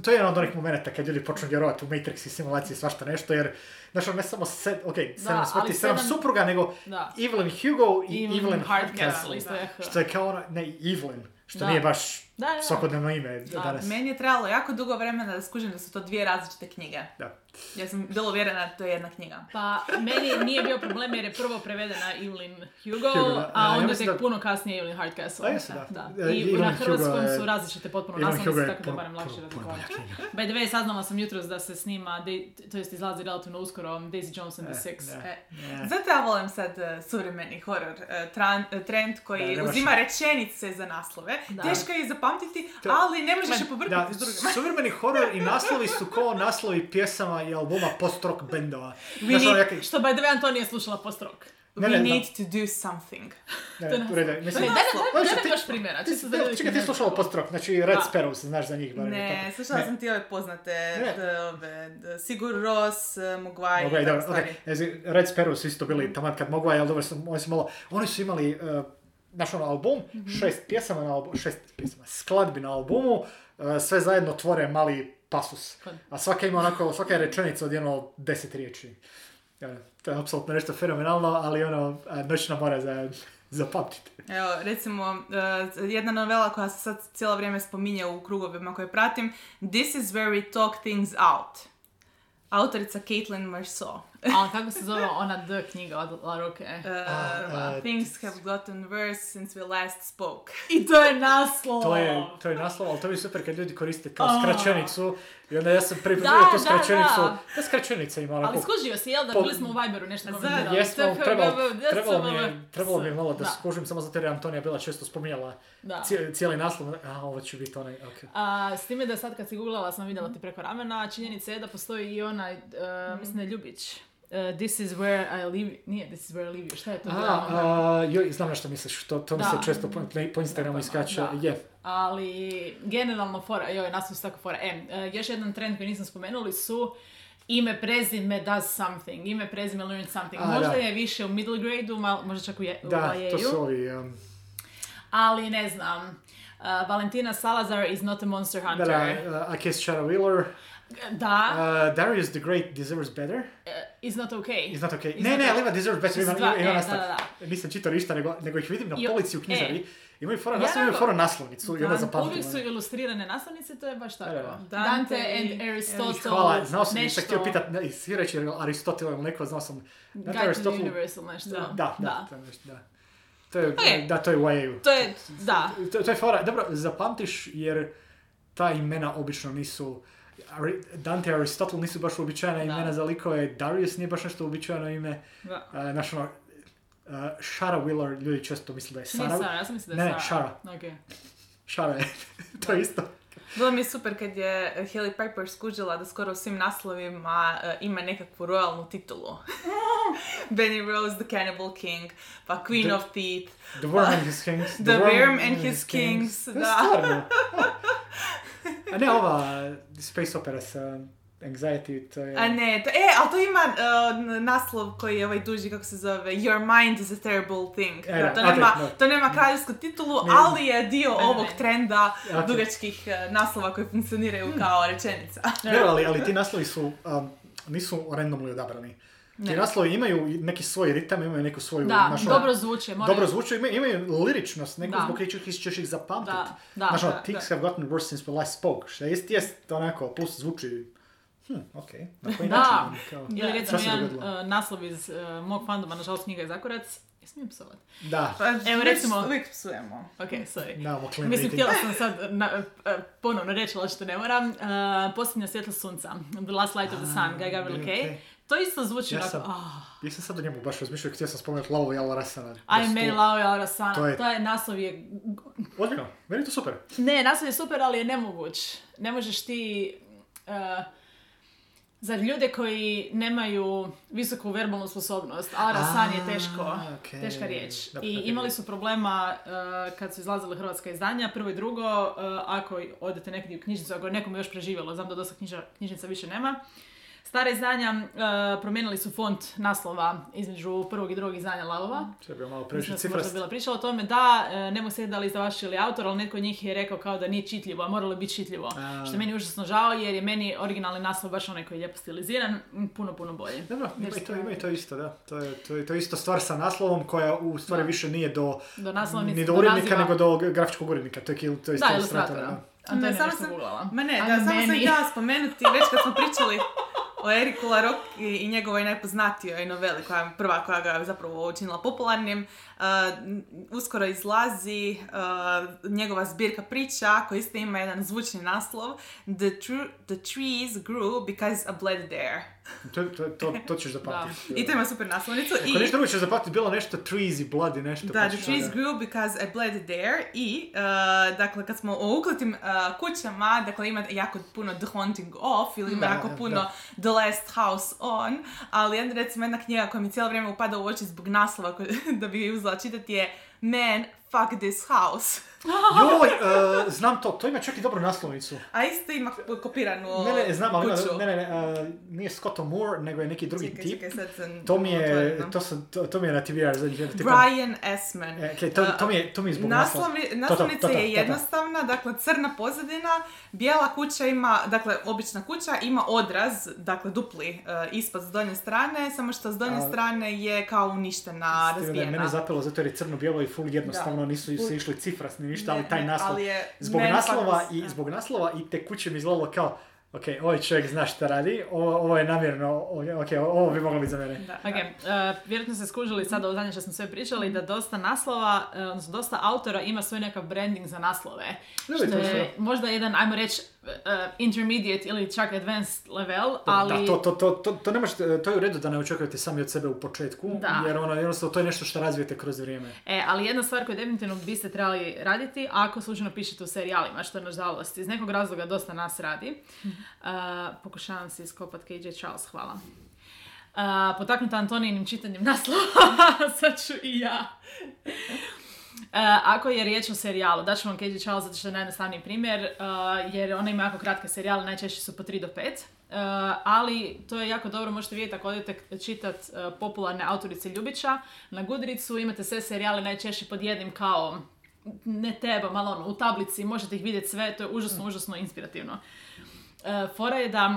To je jedan od onih momenta kad ljudi počnu vjerovati u Matrix i simulacije i svašta nešto, jer, znaš, ne samo sed, ok, sedam smrti, sedam supruga, nego da. Evelyn Hugo i Evelyn Hardcastle, što je kao ona, ne, Evelyn. Što da. nije baš da, da, da. svakodnevno ime da. danas. Meni je trebalo jako dugo vremena da skužim da su to dvije različite knjige. Da. Ja sam bila uvjerena da to je jedna knjiga. Pa meni nije bio problem jer je prvo prevedena Evelyn Hugo, Hugo da. a onda ja tek da... puno kasnije Evelyn Hardcastle. A jesu, da. da. da. I Evelyn na hrvatskom Hugo su različite potpuno naslovnice, tako da barem lakše razlikovati. By the way, saznala sam jutros da se snima, to jest izlazi relativno uskoro, Daisy Jones and the Six. Zato ja volim sad suvremeni horor trend koji uzima rečenice za naslove. Teško je zapamtiti, to, ali ne možeš je povrknuti s drugima. Suvremeni horor i naslovi su kao naslovi pjesama i albuma post-rock bendova. Znaš, need, jake... Što by the way Antonija slušala post-rock. Ne, We ne, need no. to do something. Ne, ne, ureda, mislim... Ne, ne, ne, ne, još primjera. Čekaj, ti slušala post-rock, znači Red Sparrow, znaš za njih. Barem, ne, slušala ne. sam ti ove poznate, Sigur Rós, Mogwai, Mogwai, dobro, okej. Red Sparrow su isto bili taman kad Mogwai, ali dobro, oni su malo... Oni su imali... Naš ono album, mm-hmm. šest pjesama na albumu, šest pjesama, skladbi na albumu, sve zajedno tvore mali pasus. A svaka ima onako, svaka je rečenica od jedno deset riječi. To je apsolutno nešto fenomenalno, ali ono, noćna mora za... zapamtite. Evo, recimo, uh, jedna novela koja se sad cijelo vrijeme spominje u krugovima koje pratim, This Is Where We Talk Things Out. Autorica Caitlin Marceau. A kako se zove ona D knjiga od Laure and Al? Things Have Gotten Worse Since We Last Spoke. I to je naslov! To je, to je naslov, ali to mi je super kad ljudi koriste kao oh. skraćenicu. I onda ja sam pripravio tu skraćenicu. Da. Ta skraćenica ima onako... Ali skužio si, jel da bili smo u Viberu nešto komentirali? Jesmo, trebalo mi je malo da skužim, samo zato jer je Antonija bila često spominjala cijeli naslov. A, ovo će biti onaj, okej. S time da sad kad si googlala sam vidjela ti preko ramena, činjenica je da postoji i onaj, mislim da je Ljubić. Uh, this is where I live. Nije, this is where I live. Šta je to? Aha, uh, joj, znam na što misliš. To, to mi se često po, po Instagramu iskače. Je. Yeah. Ali, generalno, fora, joj, naslov su tako fora. E, uh, još jedan trend koji nisam spomenuli su ime prezime does something. Ime prezime learn something. A, možda da. je više u middle grade-u, mal, možda čak u je, da, u to su ovi... Um... Ali, ne znam. Uh, Valentina Salazar is not a monster hunter. Da, da, uh, Akis Charawiller. Da. Uh, Darius the Great deserves better. Uh, it's not okay. It's not okay. It's ne, not ne, Aliva deserves better. Ima, dva, ima e, da, da, da. Nisam čitao ništa, nego, nego ih vidim na I, polici u knjižari. E. Imaju fora naslov, imaju fora naslovnicu. Dan, I uvijek su ilustrirane naslovnice, to je baš tako. Da, da. Dante, Dante and Aristotle. Hvala, znao sam, nisam htio pitat, ne, svi reći Aristotel ili neko, znao sam. Guide Aristotle, to the Universal, nešto. Da, da, da. To je nešto, da. To je, okay. Da, to je u a u. To je, da. To, to, to je fora, dobro, zapamtiš jer ta imena obično nisu... Dante i Aristotle nisu baš uobičajena imena za likove, Darius nije baš nešto uobičajeno ime. Uh, Znaš ono, uh, Shara Willard, ljudi često misle da je Sara. Nije Sara, ja sam mislila da je ne, Sara. Ne, Shara. Okay. Shara je, to je isto. Bilo mi je super kad je Haley Piper skužila da skoro u svim naslovima uh, ima nekakvu royalnu titulu. Benny Rose, The Cannibal King, pa Queen the, of Teeth. The Worm pa, and His Kings. The, the Worm and His Kings, kings. Da. A ne ova Space Opera sa Anxiety, to je... A ne, to, e, ali to ima uh, naslov koji je ovaj duži, kako se zove, Your Mind is a Terrible Thing. E, da, to, okay, nema, no. to nema kraljevsku titulu, ne, ali je dio ne, ovog ne. trenda okay. dugačkih uh, naslova koji funkcioniraju hmm. kao rečenica. Ne, ali, ali ti naslovi su, um, nisu randomno odabrani. Ne. Jer naslovi imaju neki svoj ritam, imaju neku svoju... Da, naša, dobro zvuče. More... Dobro zvuče, imaju, imaju liričnost, neko zbog koji ćeš ih zapamtiti. Da, da, znaš, ono, Things Have Gotten Worse Since We Last Spoke, što jest, jest onako, plus zvuči... Hmm, okej, okay. Na koji način? Kao... Ili recimo jedan uh, naslov iz uh, mog fandoma, nažalost, knjiga je Zakorac. Jesmo mi psovat? Da. Pa, evo, recimo... Uvijek psujemo. Ok, sorry. Da, no, mislim, htjela sam sad na, uh, ponovno reći, ali što ne moram. Uh, Posljednja svjetla sunca, The Last Light of the Sun, Guy Gavriel Kay. To isto zvuči ja sam, onako... Oh. Jesam sad o njemu baš razmišljao, htio sam spomenuti Laure i Al Arasana. Aj, meni Laure i Al Arasana. To je... To je, naslov je... Odmjeno, meni je to super. Ne, naslov je super, ali je nemoguć. Ne možeš ti... Uh, Za ljude koji nemaju visoku verbalnu sposobnost, Arasan je teško, okay. teška riječ. Dobre, I imali su problema uh, kad su izlazili hrvatska izdanja, prvo i drugo, uh, ako odete nekdje u knjižnicu, ako je nekom još preživjelo, znam da dosta knjiža, knjižnica više nema. Stare izdanja uh, promijenili su font naslova između prvog i drugog izdanja Lavova. Sve bi malo previše cifrast. Bila pričala o tome da, uh, ne mogu se da li izdavač ili autor, ali netko od njih je rekao kao da nije čitljivo, a moralo biti čitljivo. A... Što je meni užasno žao jer je meni originalni naslov baš onaj koji je lijepo stiliziran, puno, puno bolje. Dobro, ima i to, ima i to isto, da. To je, to je, to je isto stvar sa naslovom koja u stvari da. više nije do, do naslovnice, ni do urednika do nego do grafičkog urednika. To je, to je isto da, ilustratora. Ne, samo sam, ma ne, da, samo sam htjela spomenuti, već kad smo pričali o Eriku Larocque i, i njegovoj najpoznatijoj noveli, koja je prva koja ga zapravo učinila popularnim. Uh, uskoro izlazi uh, njegova zbirka priča koja isto ima jedan zvučni naslov, The, tru- the trees grew because I bled there. To, to, to, to ćeš zapamtiti. I to ima super naslovnicu. Ako i... nešto drugo ćeš zapamtiti, bilo nešto trees i blood i nešto. Da, the trees grew because I bled there. I, uh, dakle, kad smo o ukletim uh, kućama, dakle, ima jako puno The Haunting Off ili ima da, jako puno da. The Last House On, ali jedna, recimo, jedna knjiga koja mi cijelo vrijeme upada u oči zbog naslova ko, da bi ju uzela čitati je Man, Fuck This House. Joj, uh, znam to, to ima čak i dobru naslovnicu. A isto ima kopiranu kuću. Ne, ne, znam, ali ne, ne, ne, uh, nije Scott Moore, nego je neki drugi čekaj, tip. Čekaj, sad sam... To mi je, to, sam, to, to mi je nativijar. Brian Esman. Okay, to, to, mi je, to mi je zbog naslova. Naslovnica je jednostavna, dakle, crna pozadina, bijela kuća ima, dakle, obična kuća ima odraz, dakle, dupli uh, ispod s donje strane, samo što s donje uh, strane je kao uništena, razbijena. Mene zapelo, zato jer je crno-bijelo i ful jednostavno da. nisu se išli cifrasni ništa, ali taj naslov, ali je, zbog, naslova i, zbog naslova i te kuće mi izgledalo kao ok, ovaj čovjek zna šta radi, ovo, ovo je namjerno, ok, ovo bi moglo biti za mene. Da. Ok, uh, vjerojatno se skužili sada u zadnje što smo sve pričali da dosta naslova, uh, odnosno dosta autora ima svoj nekav branding za naslove. Što je možda jedan, ajmo reći, uh, intermediate ili čak advanced level, ali... Da, to, to, to, to, to, nemaš, to je u redu da ne očekujete sami od sebe u početku, da. jer ono, jednostavno to je nešto što razvijete kroz vrijeme. E, ali jedna stvar koju definitivno biste trebali raditi ako slučajno pišete u serijalima, što nažalost iz nekog razloga dosta nas radi. Uh, pokušavam se iskopati K J Charles, hvala. Uh, potaknuta Antonijinim čitanjem naslova, sad ću i ja. Uh, ako je riječ o serijalu, daću vam K J Charles zato što je najjednostavniji primjer, uh, jer ona ima jako kratke serijale, najčešće su po tri do pet, uh, ali to je jako dobro, možete vidjeti ako odete čitati uh, popularne autorice Ljubića. Na Goodreadsu imate sve serijale najčešće pod jednim kao ne teba, malo ono, u tablici, možete ih vidjeti sve, to je užasno, mm. užasno inspirativno. Uh, fora je da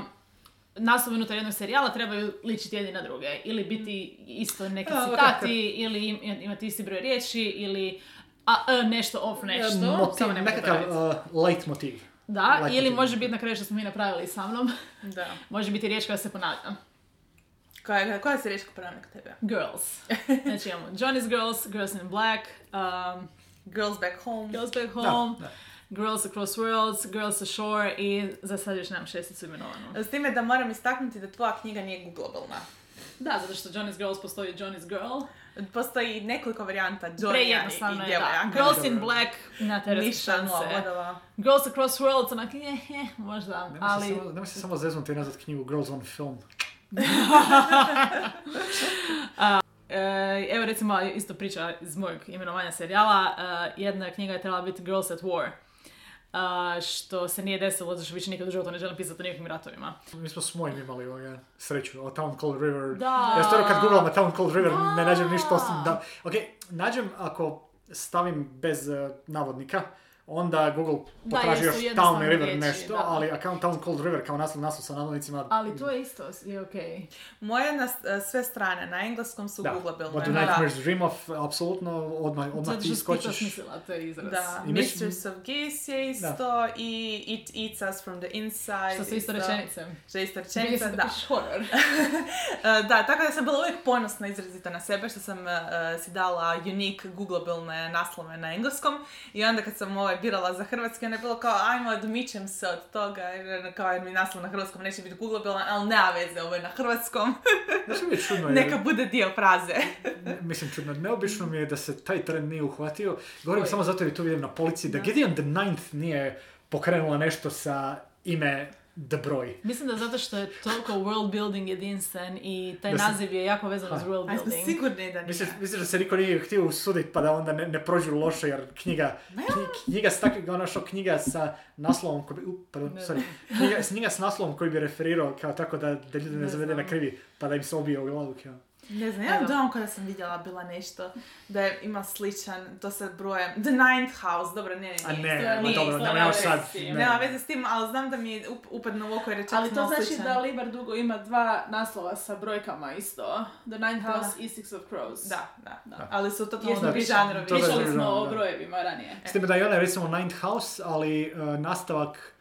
naslov unutar jednog serijala trebaju ličiti jedni na druge ili biti isto neki a, citati okay. ili im, imati isti broj riječi ili a, a, nešto off nešto motiv, samo nekakav uh, light motiv da, light ili motiv. Može biti na kraju što smo mi napravili sa mnom da. Može biti riječ koja se ponavlja. Koja, koja se riječ ponavlja kod tebe? Girls. Znači imamo Johnny's Girls, Girls in Black, um, Girls Back Home, Girls Back Home da, da. Girls Across Worlds, Girls Ashore i za sad još nemam šesticu imenovanu. S time da moram istaknuti da tvoja knjiga nije googlobalna. Da, zato što Johnny's Girls postoji Johnny's Girl. Postoji nekoliko varijanta Johnny i djevojaka. Girls in Black, na teretku šanse. Girls Across Worlds, onak, je, je, možda, nema ali... Se samo, nema se samo zeznuti i nazvat knjigu Girls on Film. uh, evo recimo, isto priča iz mojeg imenovanja serijala. Uh, jedna knjiga je trebala biti Girls at War. Uh, što se nije desilo, zato što više nikad u životu ne želim pisati o nekakvim ratovima. Mi smo s mojim imali ovoga sreću, o Town Called River. Da. Ja stvarno kad googlam o Town Called River da. ne nađem ništa osim da... Ok, nađem ako stavim bez uh, navodnika, onda Google potraži još Town River riječi, nešto, da. Ali Account Town Cold River kao naslov naslov sa navodnicima... Ali to je isto, je okej. Okay. Moje na sve strane, na engleskom su googlabilne. Da, What the Nightmares Dream of, apsolutno, odmah, odmah ti skočiš. Zato što mislila, to je izraz. Da, I Mistress of Geese je isto, da. I It Eats Us from the Inside. Što su isto rečenice. Što je isto rečenica, da. Horror. Da, tako da sam bila uvijek ponosna izrazita na sebe, što sam uh, si dala unique googlabilne naslove na engleskom. I onda kad sam ovaj birala za hrvatski, onda je bilo kao ajmo odmičem se od toga, jer, kao, jer mi naslov na hrvatskom neće biti googlabilan, ali nema veze, ovo je na hrvatskom. Čudno, neka jer... bude dio fraze. Mislim, čudno, neobično mi je da se taj trend nije uhvatio. Govorim samo zato jer tu vidim na policiji, da Gideon the Ninth nije pokrenula nešto sa ime The Broj. Mislim da zato što je toliko world building jedinstven i taj se... naziv je jako vezan uz world building. Ajde, sigurno je da misliš, misliš da se niko nije htio usuditi pa da onda ne, ne prođu loše jer knjiga, knjiga, s takvim, ono što knjiga sa naslovom koji bi, up, pardon, sorry, knjiga, knjiga s naslovom koji bi referirao kao tako da, da ljudi ne zavede na krivi pa da im se obije u glavu kao. Ne znam, ja dojam kada sam vidjela bila nešto da je ima sličan, to sad brojem, The Ninth House, dobro, ne, ne, ne, ne, ne, dobro, nema sad, ne. Nema veze s tim, ali znam da mi je upadno u oko i rečak. Ali to znači sličan. Da Libar Dugo ima dva naslova sa brojkama isto, The Ninth House da. I Six of Crows. Da, da, da, da. Ali su totalno drugi žanrovi. Pričali smo o brojevima ranije. S tim da je ona recimo Ninth House, ali uh, nastavak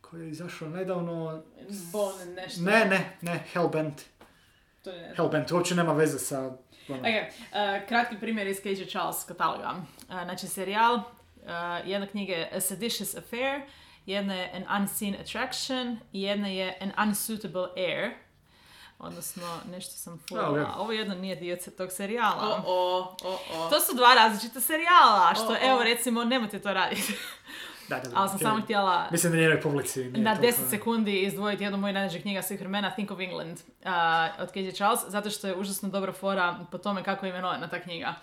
koji je izašao nedavno... Bone nešto. Ne, ne, ne, Hellbent. Hellbent, uopće nema veze sa... Ono. Okay. Uh, kratki primjer iz Cage of Charles kataloga. Uh, znači, serijal, uh, jedna knjiga je A Seditious Affair, jedna je An Unseen Attraction, jedna je An Unsuitable Heir, odnosno nešto sam fulala. Okay. Ovo jedno nije dio tog serijala. Oh, oh, oh, oh. To su dva različita serijala, što oh, oh. evo recimo nemojte to raditi. Da, da, da. Ali sam okay. samo htjela... Mislim da njeroj publici nije na toliko... deset sekundi izdvojiti jednu moju najdražih knjiga svih vremena, Think of England, uh, od K J Charles, zato što je užasno dobra fora po tome kako je imenovana ta knjiga.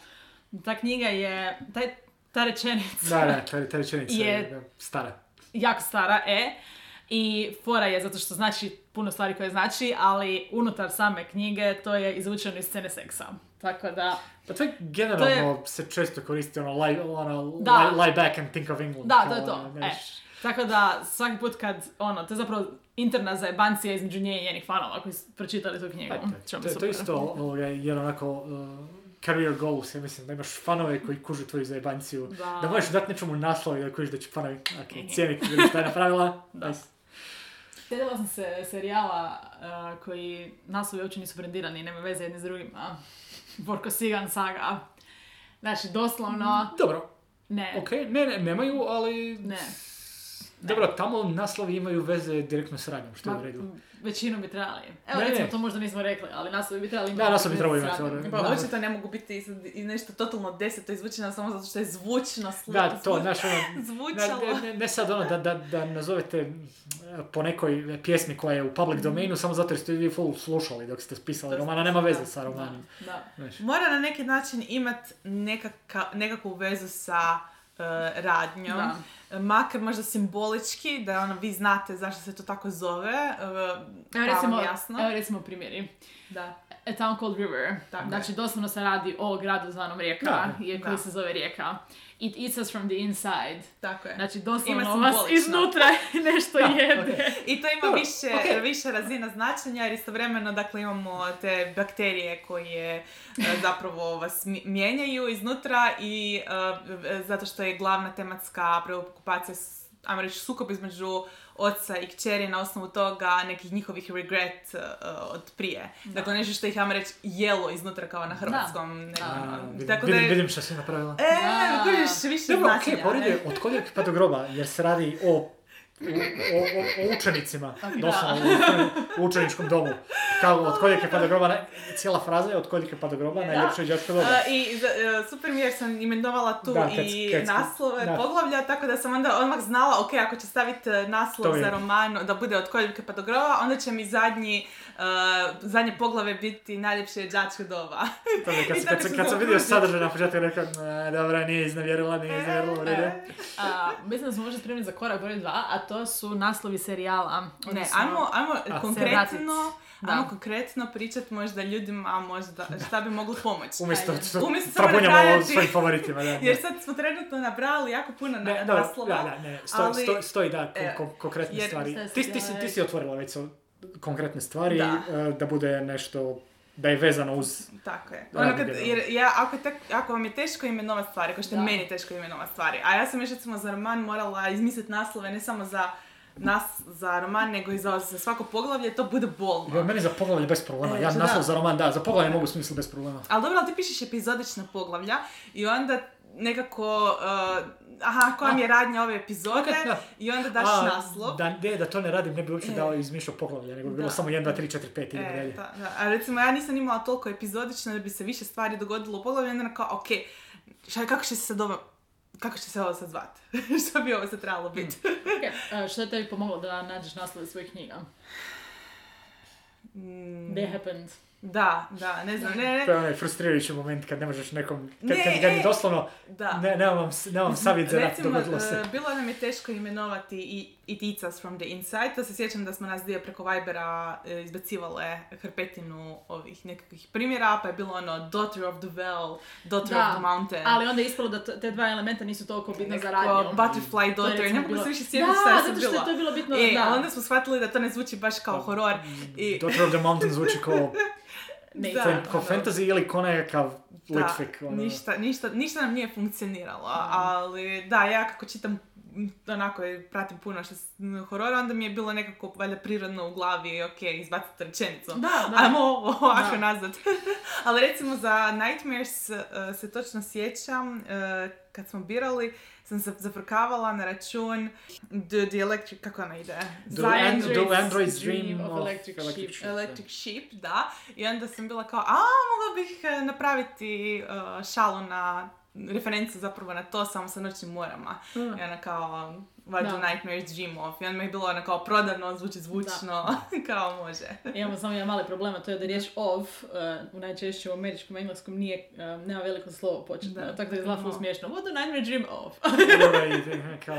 Ta knjiga je... Taj, ta rečenica... Da, da, ta, ta rečenica je, je stara. Jako stara, e. I fora je zato što znači puno stvari koje znači, ali unutar same knjige to je izvučeno iz scene seksa. Tako da... Pa to je generalno je... se često koristi ono, lie, ono lie, lie back and think of England. Da, to je to. E, tako da svaki put kad, ono, to je zapravo interna zajebancija između nje i njenih fanova koji su pročitali tu knjigu. To, to, to je isto jer onako uh, career goals, ja mislim da imaš fanove koji kužu tvoju zajebanciju. Da, da možeš dati nečemu naslov i da kužiš da će fanovi okay, cijeni što je napravila. Da. Nice. Sjedila sam se serijala uh, koji naslovi uopće nisu brandirani i nema veze jedni s drugima. Borko Sigan saga. Znači, doslovno... Dobro. Ne. Okej, okay. ne, ne, nemaju, ali... Ne. Dobro, tamo naslovi imaju veze direktno s radnjom, što je u redu. Većinu bi trebali. Evo, ne, recimo, ne. To možda nismo rekli, ali naslovi bi trebali imati. Da, naslovi bi trebali imati. Očito to ne mogu biti i nešto totalno deseto izvučeno samo zato što je zvučno slučaj. Da, to, znaš, zvučalo. Ne, ne sad ono da, da, da nazovete po nekoj pjesmi koja je u public domainu, samo zato jer ste vi full slušali dok ste pisali romana, nema veze sa romanom. Da, da. Mora na neki način imati nekakvu vezu sa... radnjom, da. Makar možda simbolički, da ono, vi znate zašto se to tako zove, evo recimo, jasno. Evo recimo primjeri. Da. A Town Called River, tako, znači doslovno se radi o gradu zvanom Rijeka, da, je, koji da. se zove Rijeka. It eats us from the inside. Tako je. Znači doslovno vas iznutra nešto da, jede. Okay. I to ima više, okay. više razina značenja jer istovremeno dakle, imamo te bakterije koje zapravo vas mijenjaju iznutra i uh, zato što je glavna tematska preokupacija, ajmo reći, sukob između oca i kćeri na osnovu toga nekih njihovih regret uh, od prije. Da. Dakle, nešto što ih, ajmo reći, jelo iznutra kao na hrvatskom. Da. A, vidim, tako da je... vidim što si napravila. E, kojiš više Dobro, značenja. Dobro, okej, okay, od koljevke pa do groba, jer se radi o U, o, o, o učenicima, okay, doslovno u, u učeničkom domu. Kao od koljike pa do groba, cijela fraza je od koljike pa do groba, najljepše je đačko doba. Uh, I uh, super mi jer sam imenovala tu da, kad, i kad, naslove da. poglavlja, tako da sam onda odmah znala, ok, ako će staviti naslov za roman da bude od koljike pa do groba, onda će mi zadnji uh, zadnje poglave biti najljepše je đačko doba. To je, kad, kad, kad, kad sam vidio sadržaj na početku, rekao, dobra, nije iznavjerila, nije iznavjerila, vrede. Mislim da smo možda spremni za korak broj dva, a to su naslovi serijala. Odnosno, ne, ajmo, ajmo konkretno, ajmo konkretno pričati možda ljudima, možda šta bi moglo pomoći. Umjesto trapunjamo o svojim favoritima. Da, jer sad smo trenutno nabrali jako puno ne, na, naslova. Da, da, ne, sto, ali, sto, stoji da, kon, kon, konkretne jer, stvari. Ti, ti, ti, si, ti si otvorila već konkretne stvari, da, da bude nešto... Da je vezano uz... Tako je. Ono kad, jer ja, ako, tak, ako vam je teško imenovati stvari, kao što je meni teško imenovati stvari, a ja sam još recimo za roman morala izmisliti naslove ne samo za nas, za roman, nego i za, za svako poglavlje, to bude bolno. Ja, meni za poglavlje bez problema. E, ja naslov da. za roman, da, za poglavlje mogu smisliti bez problema. Ali dobro, ali ti pišeš epizodična poglavlja i onda nekako... Uh, aha, koja mi je radnja ove epizode i onda daš a, naslov. Da, ne, da to ne radim, ne bi uopće e. dao izmišljao poglavlja, nego bi bilo samo jedan, dva, tri, četiri, pet ili dalje. Da, da. A recimo ja nisam imala toliko epizodično da bi se više stvari dogodilo u poglavlju, onda kao, ok, šta, kako će se sad ovo, kako će se ovo sad zvati? Što bi ovo sad trebalo biti? Okay. A, šta je tebi pomoglo da nađeš naslove svojih knjiga? Mm. They happened. Da, da, ne znam, ne, ne. To je onaj frustrirajući moment kad ne možeš nekom, kad, ne, kad, kad e, doslovno, da. ne, ne vam, ne vam savjet za rat, dogodilo se. Recimo, bilo nam je teško imenovati i It Eats Us From The Inside, to se sjećam da smo nas dvije preko Vibera izbacivale hrpetinu ovih nekakvih primjera, pa je bilo ono Daughter of the Well, Daughter da, of the Mountain. Ali onda je ispalo da te dva elementa nisu toliko bitno za radnju. Butterfly Daughter, ne mogu se više sjetiti šta je se bilo. Da, zato što je to bilo bitno, e, da. Onda smo shvatili da to ne zvuči baš kao horor. I... Daughter of the Mountain zvuči kao... Ne, da, da, kao fantasy ili kao nekakav litfik. Ono. Ništa, ništa, ništa nam nije funkcioniralo, mm. ali da, ja kako čitam, onako pratim puno što horora, onda mi je bilo nekako valjda prirodno u glavi, ok, izbaciti rečenicu. Da, da. Ajmo ovo ovako nazad. Ali recimo za Nightmares uh, se točno sjećam, uh, kad smo birali, sam se zafrkavala na račun The, the Electric, kako ona ide? The, the Android's, Android's Dream of, of Electric, electric Sheep. Electric Sheep, da. I onda sam bila kao, a, mogla bih napraviti uh, šalu na referencu zapravo na to, samo sa noćnim morama. Mm. I ona kao, what do Nightmares Dream of? I onda mi je bilo ona kao prodavno, zvuči zvučno, kao može. Imamo samo jedan mali problem, a to je da riječ of, uh, u najčešće u američkom engleskom nije, uh, nema veliko slovo početno. Da. Tako da je zlafno smiješno. What do Nightmares Dream of? Kao,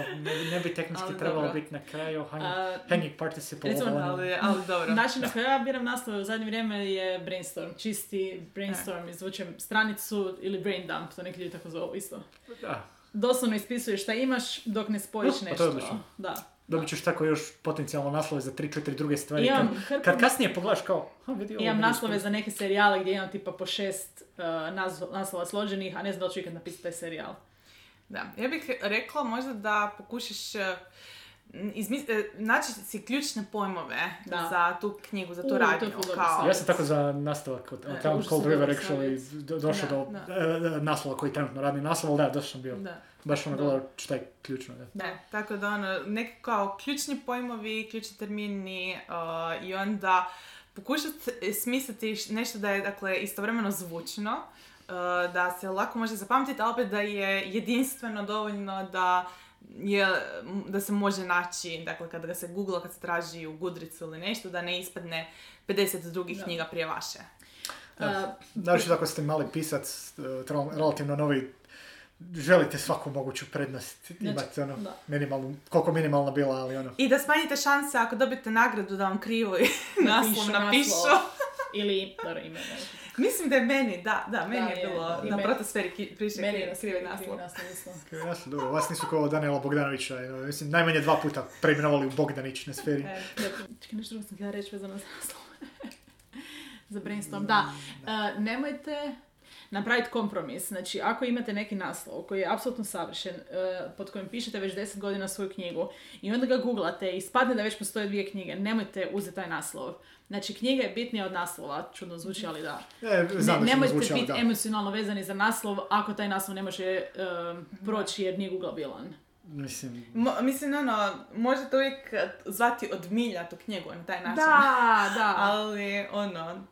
ne bi tehnički trebalo biti na kraju, hanging uh, participle. Recimo, ali, ali dobro. Način na koji ja biram naslove u zadnje vrijeme je brainstorm. Čisti brainstorm, izvučem stranicu ili brain dump, to neki ljudi tako zovu isto. Da. Doslovno ispisuješ šta imaš dok ne spojiš no, nešto. To je odlično. Da. Dobit ćeš tako još potencijalno naslove za tri četiri druge stvari. Kad, hrpom... kad kasnije pogledaš kao... Imam naslove ispod. Za neke serijale gdje imam tipa po šest uh, naslo- naslova složenih, a ne znam da li ću ikad napisati taj serijal. Da. Ja bih rekla možda da pokušaš uh, izmis- naći si ključne pojmove da. za tu knjigu, za tu U, radnju. Kao... Ja sam tako za nastavak od e, Town Cold River actually došao do da. naslova koji trenutno radni naslov, ali da, došao sam bio. Da. Baš ono gledala šta je ključno. Da. da, tako da ono, neki kao ključni pojmovi, ključni termini uh, i onda pokušati smisliti nešto da je dakle istovremeno zvučno, uh, da se lako može zapamtiti, a opet da je jedinstveno dovoljno da je, da se može naći, dakle, kada ga se googla, kad se traži u Goodreadsu ili nešto, da ne ispadne pedeset drugih da. knjiga prije vaše. Naravno, ako ste mali pisac, relativno novi, želite svaku moguću prednost imati, znači, ono, minimalnu, koliko minimalna bila, ali ono... I da smanjite šanse ako dobijete nagradu da vam krivo naslov napišu. Ili, dobro, ime. Mislim da je meni, da, da, meni da, je, je bilo na protosferi priče krivi naslov. Krivi naslov, dobro, vas nisu kao Daniela Bogdanovića, mislim, najmanje dva puta preimenovali u Bogdanić na sferi. E, čekaj, nešto drugo sam htjela reći vezano za naslov. Za brainstorm, da. da. Uh, nemojte napraviti kompromis, znači ako imate neki naslov koji je apsolutno savršen, uh, pod kojim pišete već deset godina svoju knjigu i onda ga googlate i spadne da već postoje dvije knjige, nemojte uzeti taj naslov. Znači, knjiga je bitnija od naslova, čudno zvuči, ali da. E, znam ne, nemojte zvuči, biti da. emocionalno vezani za naslov ako taj naslov ne može um, proći jer nije googlabilan. Mislim, Mo- mislim ono, možete uvijek zvati od milja tu knjigu na taj način. Da, da. Ali, ono...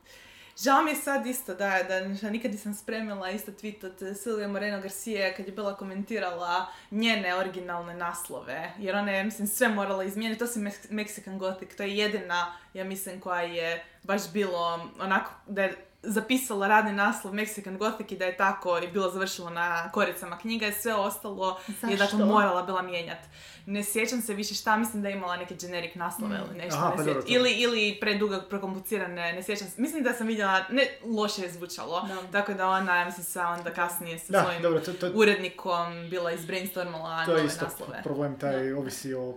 Žao mi je sad isto da, da nikad nisam spremila isto tweet od Silvije Moreno Garcije kad je bila komentirala njene originalne naslove. Jer ona je, mislim, sve morala izmijeniti. To se Mex- Mexican Gothic, to je jedina, ja mislim, koja je baš bilo onako da je zapisala radni naslov Mexican Gothic i da je tako i bilo završilo na koricama knjiga i sve ostalo zašto? Je dakle morala bila mijenjati. Ne sjećam se više šta, mislim da je imala neki generic naslove mm. ili nešto. Aha, ne pa ili, ili preduga, prekomplicirane, ne sjećam se. Mislim da sam vidjela, ne, loše je zvučalo. Da. Tako da ona, ja mislim se onda kasnije sa da, svojim dobro, to, to... urednikom bila izbrainstormala nove naslove. To je isto problem, taj da. ovisi o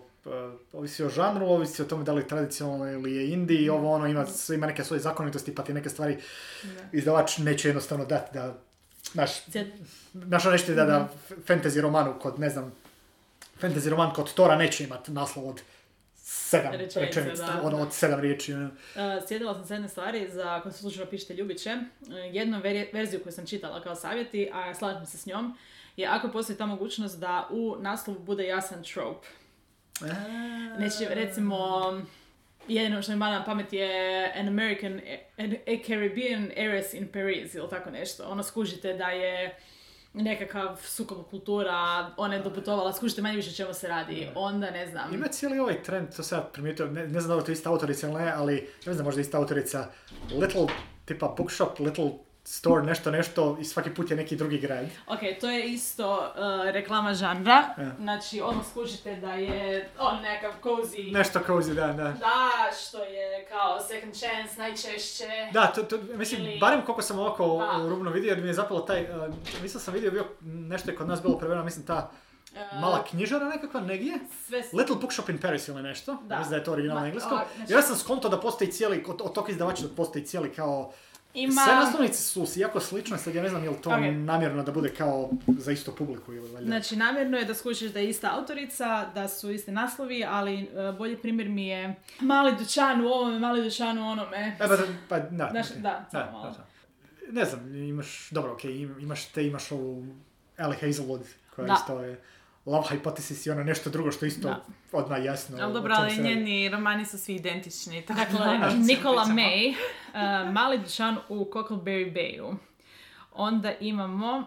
ovisi o žanru, ovisi o tome da li je tradicionalno ili je indie i ovo ono ima, ima neke svoje zakonitosti pa ti neke stvari da. Izdavač neće jednostavno dati da naš, našo nešto da, da fantasy romanu kod ne znam fantasy roman kod Tora neće imati naslov od sedam rečenica, ono od sedam riječi. Uh, sjedila sam s jedne stvari za koju se slučajno pišete Ljubiće, jednu ver- verziju koju sam čitala kao savjeti, a slažem se s njom, je ako postoji ta mogućnost da u naslovu bude jasan trope. Neći, recimo, jedino što mi bada na pamet je An American, a Caribbean heiress in Paris ili tako nešto. Ono, skužite da je nekakav sukob kultura, ona je doputovala, skužite manje više čemu se radi, onda ne znam. Ima cijeli ovaj trend, to sam ja primijetio, ne, ne znam da li to je ista autorica ili ne, ali ne znam možda ista autorica, little, tipa bookshop, little store, nešto, nešto i svaki put je neki drugi grad. Ok, to je isto uh, reklama žanra. Ja. Znači, ono skužite da je on nekav cozy. Nešto cozy, da, da. Da, što je kao second chance najčešće. Da, to, to mislim, ili... barem koliko sam ovako da. Rubno vidio, jer mi je zapalo taj, uh, mislim sam vidio bio nešto je kod nas bilo prevedeno, mislim ta uh, mala knjižara nekakva, negdje. Sve... Little Bookshop in Paris ili nešto, da. Ja mislim da je to originalno Ma, englesko. Ovak, znači... Ja sam skonto da postoji cijeli, od, od tog izdavača da postoji cijeli kao ima... Sve naslovnice su si jako slične, sad ja ne znam je li to okay. namjerno da bude kao za istu publiku ili valjda. Znači namjerno je da skučiš da je ista autorica, da su isti naslovi, ali uh, bolji primjer mi je Mali dućan u ovome, Mali dućan u onome. E, pa, pa da, znači, okay. da, da, da, da. Ne znam, imaš, dobro, okej, okay, imaš te, imaš ovu Ellie Hazelwood koja da. Isto je... Love Hypothesis i ono nešto drugo što isto da. Odmah jasno. Ali dobro, ali njeni romani su svi identični. Tako dakle, da Nicola May, uh, Mali dućan u Cockleberry Bayu. Onda imamo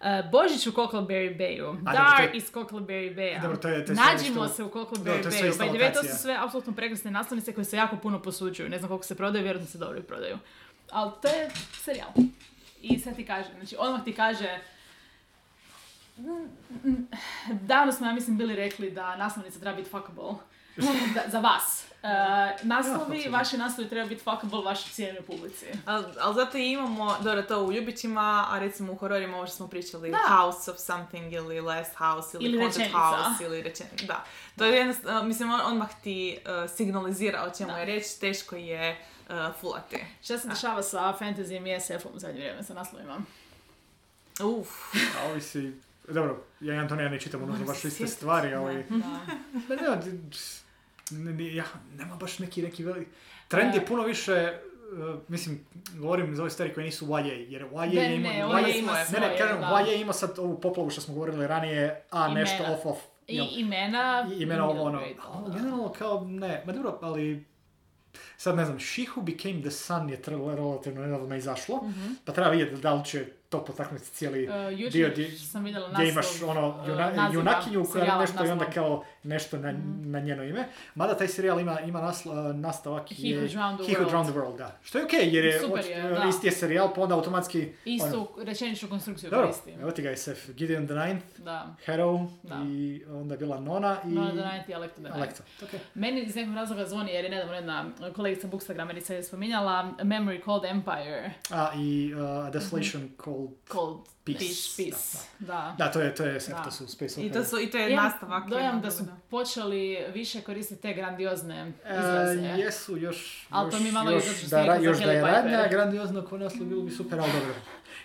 uh, Božić u Cockleberry Bayu. A, Dar dobro, je, iz Cockleberry Baya. Dobro, to je, to je Nađimo isto, se u Cockleberry Bayu. Pa dve, to su sve apsolutno prekrasne naslovnice koje se jako puno posuđuju. Ne znam koliko se prodaju, vjerojatno se dobro i prodaju. Ali to je serijal. I sad ti kaže, znači odmah ti kaže... Davno smo, ja mislim, bili rekli da naslovnica treba biti fuckable. Da, za vas. Uh, naslovi, vaši naslovi treba biti fuckable vašoj cijenoj publici. Ali al zato i imamo, dobro, to u Ljubićima, a recimo u hororima ovo što smo pričali, da. House of something ili Last House ili, ili Haunted House ili rečenica. Da. To je jednostavno, mislim, on odmah ti uh, signalizira o čemu da. Je reč, teško je uh, fulati. Šta se dešava sa fantasyjem i es efom u zadnje vrijeme sa naslovima? Uff. Ovi si... Dobro, ja i Antonija ne čitamo nužno baš iste stvari, ali... Da. Da, ne, ne, ja, nema baš neki, neki veliki... Trend je puno više, uh, mislim, govorim za ove stvari koje nisu Y A, jer Y A ne, ima... Ne, ne, ima ne, ne, kažem, Y A ima sad ovu poplavu što smo govorili ranije, a imena. Nešto off-off. I imena... I imena ovo, ono... Generalno kao, ne, ma dobro, ali... Sad ne znam, She Who Became the Sun je trebalo relativno nedavno izašlo, mm-hmm. pa treba vidjeti da li će to potaknuti cijeli uh, dio di, sam vidjela naslov, gdje imaš ono juna, uh, junakinju koja je nešto naslov. I onda kao nešto na, mm-hmm. na njeno ime. Mada taj serijal ima, ima naslo, nastavak He je, Who Drowned the World, da. Što je okej okay, jer je, od, je isti je serijal pa onda automatski... Istu ono, rečeničnu konstrukciju koristi. Evo ti ga es ef, Gideon the Ninth, da. Harrow da. I onda je bila Nona i... Nona the Ninth i Alecto the Ninth. Okay. Meni iz nekog razloga zvoni jer je nedavno jedna kolegica bookstagramerica je spominjala Memory Called Empire. A i uh, Desolation mm-hmm. Called Cold Peace. Peace. Da, da. Da. Da, to je, to je, da. To su Space Opera. I to su, i to je nastavak. Dojam da su počeli više koristiti te grandiozne izraze. E, jesu, još, ali to mi malo još, još, da, ra, još da je radnja grandiozno ko naslo bilo bi super, ali dobro.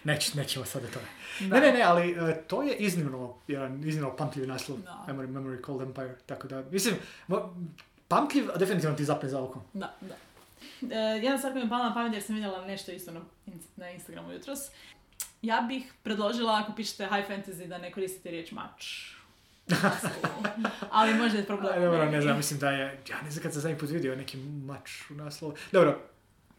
Neć, nećemo sad o tome. Ne, ne, ne, ali uh, to je iznimno, jedan iznimno pamtljiv naslov. Memory, Memory Called Empire, tako da, mislim, mo, pamtljiv, a definitivno ti zapne za oko. Da, da. Uh, jedan stvar koji mi pala na pamet jer sam vidjela nešto isto na, na Instagramu jutros. Ja bih predložila, ako pišete high fantasy, da ne koristite riječ mač. Ali možda je problem. A, dobro, ne znam, mislim da je... Ja ne znam kad sam zadnji put vidio neki mač u naslovu. Dobro,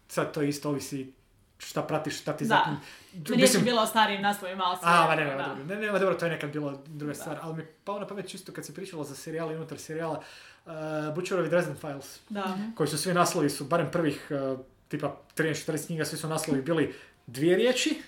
sad to isto ovisi šta pratiš, šta ti zapni... Da, riječ je bila o starijim naslovima, ali sve... A, ma nema, dobro. Ne, nema, dobro, to je nekad bilo druga stvar. Ali mi je pao na pamet čisto kad se pričalo za serijale i unutar serijala uh, Butcherovi Dresden Files. Da. Koji su svi naslovi, su barem prvih... Uh, tipa trideset četrdeset knjiga, svi su naslovi bili dvije riječi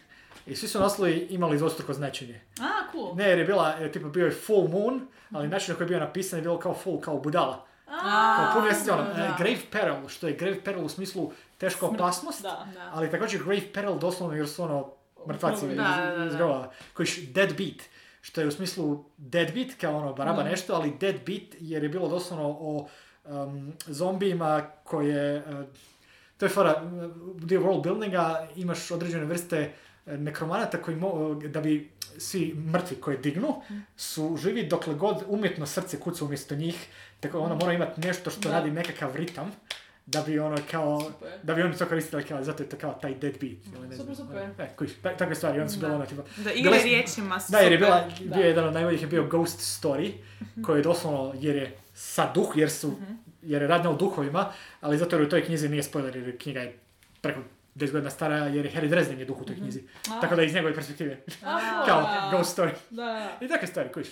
i svi su naslovi imali dvostruko značenje. A, cool. Ne, jer je bila, jer, tipa, bio je full moon, ali način na koji je bio napisan je bilo kao full, kao budala. A, kao da, ono, da. Grave peril, što je grave peril u smislu teška Smrt, opasnost, da, da. Ali također grave peril doslovno jer su ono mrtvaci iz, iz grova, koji je deadbeat, što je u smislu deadbeat, kao ono baraba mm. nešto, ali deadbeat jer je bilo doslovno o um, zombijima koje, uh, to je fora, dio world buildinga, imaš određene vrste nekromanata koji, mo, da bi svi mrtvi koji dignu, su živi dokle god umjetno srce kuca umjesto njih, tako ona mora imati nešto što da. Radi nekakav ritam, da bi ono kao, super. Da bi oni to koristili kao, zato je to kao taj deadbeat. Super, super. E, kuš, takve stvari, oni su bili ono tipa... Da, igre bile, riječima su da, jer je bila, da. Bio jedan od najboljih je bio Ghost Story, koji je doslovno, jer je sa duh, jer su, jer je radna o duhovima, ali zato jer u toj knjizi nije spoiler, jer knjiga je preko... deset godina stara, jer je Harry Dresden je duh u toj knjizi. Mm-hmm. Tako da iz njegove perspektive. A, kao ghost story. Da. I takve stvari, kojiš.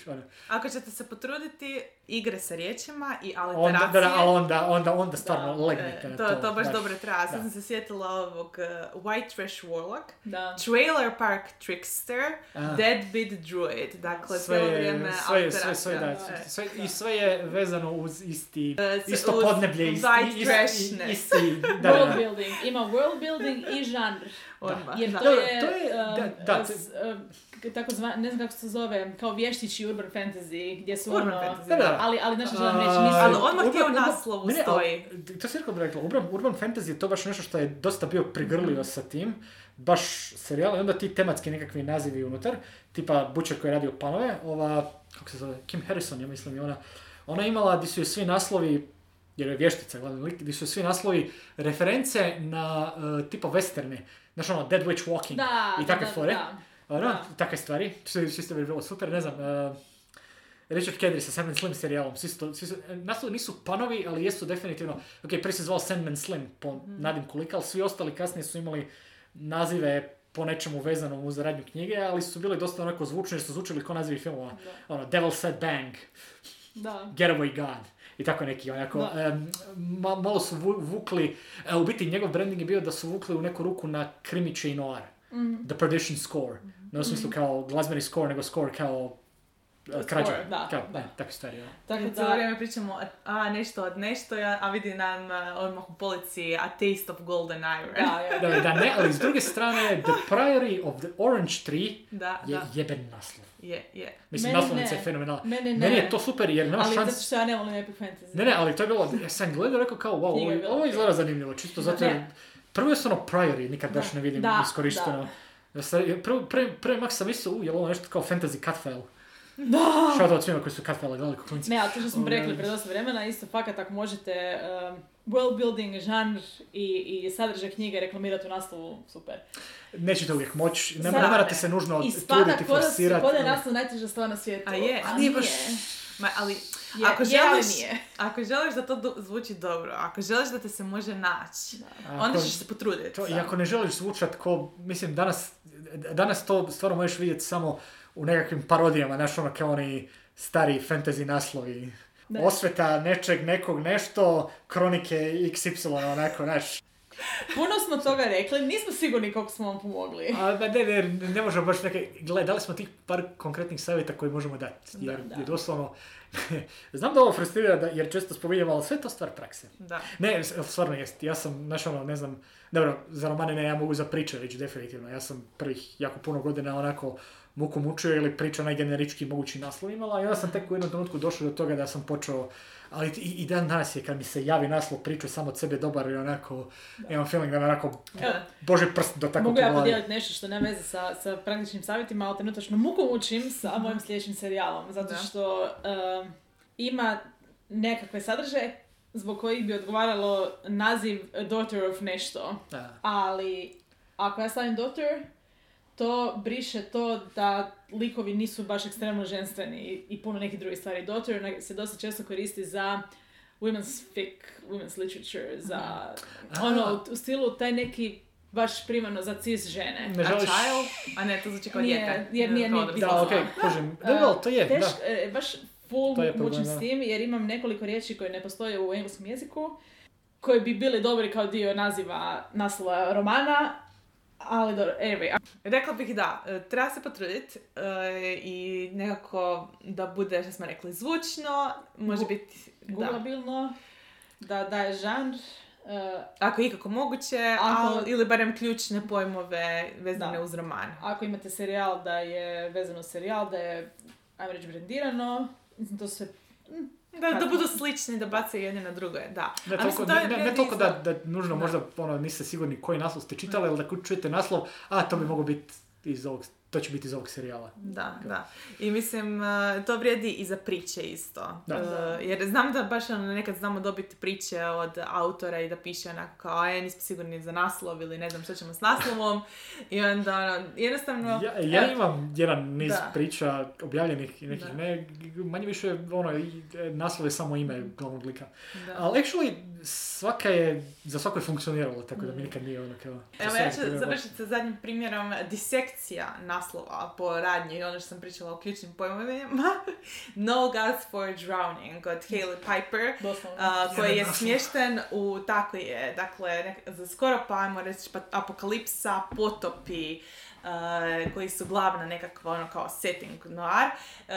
Ako ćete se potruditi, igre sa riječima i aliteracije... Onda, da, ali onda, onda, onda stvarno legnete na to. To, to baš dobro treba. Sad sam se sjetila ovog uh, White Trash Warlock, da. Trailer Park Trickster, a. Deadbeat Druid. Dakle, sve, cijelo vrijeme aliteracija. Sve, sve, da, sve, da. I sve je vezano uz isti, uh, isto uz podneblje. Isti, white trash, isti, da, world building. Ima world building i žanr. Da. Jer to da. Je, to je da, da, uh, tako zva, ne znam kako se zove, kao vještići urban fantasy, gdje su urban ono... Fantasy, da, da. Ali, ali nešto želim reći, nisam... Ali odmah ti u naslovu ne, stoji. A, to si rekao bi rekla, urban, urban fantasy je to baš nešto što je dosta bio prigrlio mm-hmm. sa tim, baš serijal, i onda ti tematski nekakvi nazivi unutar, tipa Butcher koji je radio panove, ova, kako se zove, Kim Harrison, ja mislim, je ona, ona imala gdje su joj svi naslovi jer je vještica, glavni lik, gdje su svi naslovi reference na uh, tipa westerne, znaš ono, Dead Witch Walking da, i takve da, fore, da, da. No, da. Takve stvari, svi ste bi bilo super, ne znam, uh, Richard Kedri sa Sandman Slim serijalom, svi su, svi su, naslovi nisu panovi, ali jesu definitivno, ok, prije se zvao Sandman Slim po mm. nadimku lika, ali svi ostali kasnije su imali nazive po nečemu vezanom uz radnju knjige, ali su bili dosta onako zvučni jer su zvučili ko nazivi filmova, ono, Devil Said Bang, da. Getaway God. I tako neki onako, um, ma, malo su vu, vukli, uh, u biti njegov branding je bio da su vukli u neku ruku na krimiće i noir, mm-hmm. The Perdition Score, mm-hmm. ne u smislu kao glazbeni score, nego score kao uh, krađa, takve stvari. Tako da cijelo vrijeme pričamo a, a nešto od nešto, a vidi nam odmah u policiji A Taste of Golden Ire. Da, da, da ne, ali s druge strane, The Priory of the Orange Tree da, je da. Jeben naslov. Je, yeah, je. Yeah. Mislim, naslovnica je fenomenalna. Mene ne. Meni je to super jer nema šanse. Ali zato što ja ne volim epic fantasy. Ne, ne, ali to je bilo, ja sam gledao rekao kao, wow, ovo, ovo izgleda zanimljivo. Čisto zato jer, prvo je stvarno Priory, nikad baš ne vidim da, iskorišteno. Prvo, prvi, prvi mak sam mislio, u, je li ovo nešto kao fantasy cut file? Da! Šao da od svima koji su cut file gledali kao klinici. Ne, ali to što smo um, rekli pred dosta vremena, isto fakat ako možete... Um, world building, žanr i, i sadržaj knjige reklamirati u naslovu, super. Nećete uvijek moći, ne morate se nužno truditi, forsirati. Kod je naslov najteža stvar na svijetu. A je, a nije baš... Ma, ali, je, ako, je, želiš, ali nije. Ako želiš da to do, zvuči dobro, ako želiš da te se može naći, da. Onda ako, ćeš se potruditi. To, I ako ne želiš zvučat ko, mislim, danas, danas to stvarno možeš vidjeti samo u nekakvim parodijama, znaš ono kao oni stari fantasy naslovi. Da. Osveta nečeg, nekog, nešto, kronike iks ipsilon, onako, znaš. Puno smo toga rekli, nismo sigurni koliko smo vam pomogli. A, ne, ne, ne možemo baš neke... Gle, dali smo tih par konkretnih savjeta koje možemo dati, jer da, da. Je doslovno... Znam da ovo frustrira, da, jer često spominjamo, ali sve to stvar prakse. Da. Ne, stvarno jest, ja sam, znaš ono, ne znam... Dobro, za romane ne, ja mogu za priče reći, definitivno. Ja sam prvih jako puno godina onako... muku mučio ili priča najgenerički mogući naslov imala i onda sam tek u jednom trenutku došao do toga da sam počeo, ali i, i dan danas je kad mi se javi naslov priča samo od sebe dobar i onako, da. Imam feeling da me onako ja. Boži prst do tako mogu povali. Ja podijeliti nešto što nema veze sa, sa praktičnim savjetima, ali trenutačno muku mučim sa mojim sljedećim serijalom, zato što uh, ima nekakve sadržaje zbog kojih bi odgovaralo naziv Daughter of nešto, da. Ali ako ja stavim Daughter, to briše to da likovi nisu baš ekstremno ženstveni i, i puno nekih drugih stvari. Daughter se dosta često koristi za women's fic, women's literature, za mm-hmm. ono, u stilu taj neki baš primarno za cis žene. Ne želiš... A child? A ne, to znači kao djeta. Jer nije nije pisala. Da, okej, okay, kužim. Da, da, to je, teš, da. Baš full mučim s tim jer imam nekoliko riječi koje ne postoje u engleskom jeziku. koji bi bili dobri kao dio naziva naslova romana, ali dobro, anyway. Rekla bih da, treba se potruditi uh, i nekako da bude, što smo rekli, zvučno, može Gu- biti... Googlabilno, da, da daje žanr. Uh, ako ikako moguće, ako, al, ili barem ključne pojmove vezane da. uz roman. Ako imate serijal da je vezano serijal, da je, ajmo reći, brendirano, mislim, to se... Da, da budu slični, da bace jedne na druge, da. Ne toliko, ne, ne, ne toliko da, da nužno da. možda ono, niste sigurni koji naslov ste čitali, ali da čujete naslov, a to bi moglo biti iz ovog, to će biti iz ovog serijala. Da, Kako? da. I mislim, to vrijedi i za priče isto. Da. Uh, jer znam da baš ono, nekad znamo dobiti priče od autora i da piše onako kao, a ja nisam sigurni za naslov ili ne znam što ćemo s naslovom. I onda ono, jednostavno... Ja, ja evo, imam jedan niz da. priča objavljenih i nekih, da. ne, manje više ono, naslov je samo ime glavnog lika. Da. Ali actually, svaka je, za svako je funkcioniralo, tako da mi nikad nije ono kao... Evo, ja ću završiti sa zadnjim primjerom, disekcija naslova po radnji i ono što sam pričala o ključnim pojmovima. No Gods for Drowning od Haley Piper, uh, koji je smješten u, tako je, dakle, nek- za skoro pa, ajmo reći, apokalipsa, potopi, Uh, koji su glavna nekakva ono kao setting noir uh,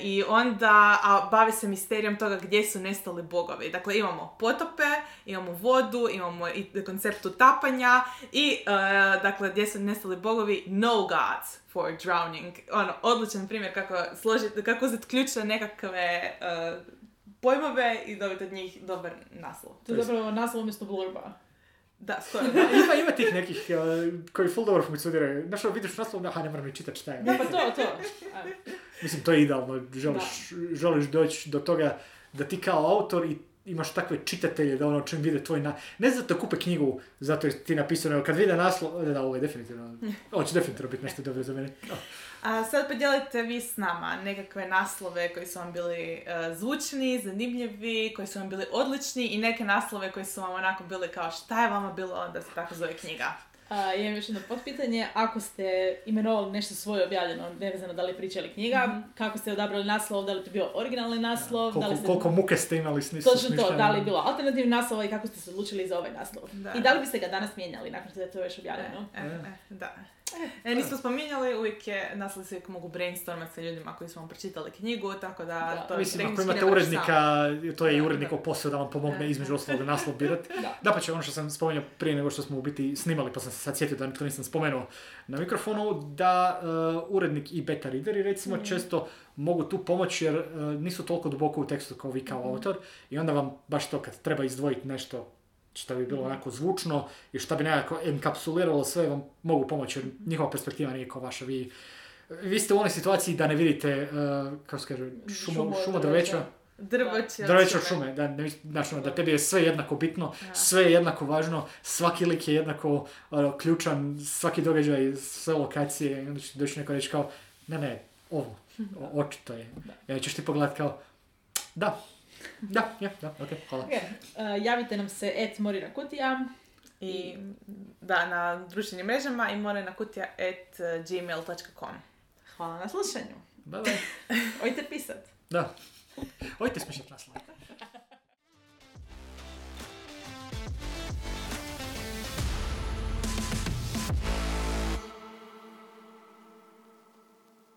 i onda a, bavi se misterijom toga gdje su nestali bogovi. Dakle, imamo potope, imamo vodu, imamo i koncept utapanja i uh, dakle gdje su nestali bogovi, no gods for drowning. Ono, odličan primjer kako složiti, kako uzeti ključne nekakve uh, pojmove i dobiti od njih dobar naslov. To je zapravo naslov umjesto blurba. Da, skoro. ima, ima tih nekih uh, koji full dobro funkcioniraju. Znaš, vidiš naslov, aha, ne moram ni čitati šta je. Ne, pa to, to. Mislim, to je idealno. Želiš, želiš doći do toga da ti kao autor i imaš takve čitatelje da ono čim vide tvoj na... Ne zato kupe knjigu, zato je ti napisano, kad vide naslov, da, da, ovo je definitivno, ovo će definitivno biti nešto dobro za mene. Oh. A sad podijelite vi s nama nekakve naslove koji su vam bili uh, zvučni, zanimljivi, koji su vam bili odlični i neke naslove koji su vam onako bili kao šta je vama bilo onda se tako zove knjiga. Uh, imam još jedno potpitanje, ako ste imenovali nešto svoje objavljeno, nevezano da li pričali knjiga, mm-hmm. kako ste odabrali naslov, da li to bio originalni naslov, koliko, da li ste... Koliko muke ste imali s nisam smišljeno. Točno to, da li je bilo alternativni naslov i kako ste se odlučili za ovaj naslov. Da. I da li biste ga danas mijenjali nakon što je to još objavljeno? E, e, e, da. E, nismo spominjali, uvijek je, naslovi se mogu brainstormati sa ljudima koji su vam pročitali knjigu, tako da, da. to je mislim, ako imate urednika, to je i urednikov posao da vam pomogne između ostalog naslov birati. Da. Da, pa će ono što sam spomenuo prije nego što smo u biti snimali, pa sam se sad sjetio da nitko nisam spomenuo na mikrofonu, da uh, urednik i beta readeri recimo mm. često mogu tu pomoći jer uh, nisu toliko duboko u tekstu kao vi kao mm. autor i onda vam baš to kad treba izdvojiti nešto što bi bilo mm. onako zvučno i što bi nekako enkapsuliralo sve, vam mogu pomoći jer njihova perspektiva nije kao vaša. Vi, vi ste u onoj situaciji da ne vidite, uh, kako se kaže, šumo, šumo drveća. Drveća od šume. šume. Da, ne, znači, da tebi je sve jednako bitno, ja. sve je jednako važno, svaki lik je jednako uh, ključan, svaki događaj, sve lokacije. I onda će doći neko reći kao, ne, ne, ovo, o, očito je. Ja ćeš ti pogledati kao, da. Da, ja, da, ok, hvala. Okay. Uh, javite nam se et Morina Kutija i da, na društvenim mrežama i morinakutija at gmail dot com. Hvala na slušanju. Bye bye. Ojte pisat. Da. Ojte smišat nas.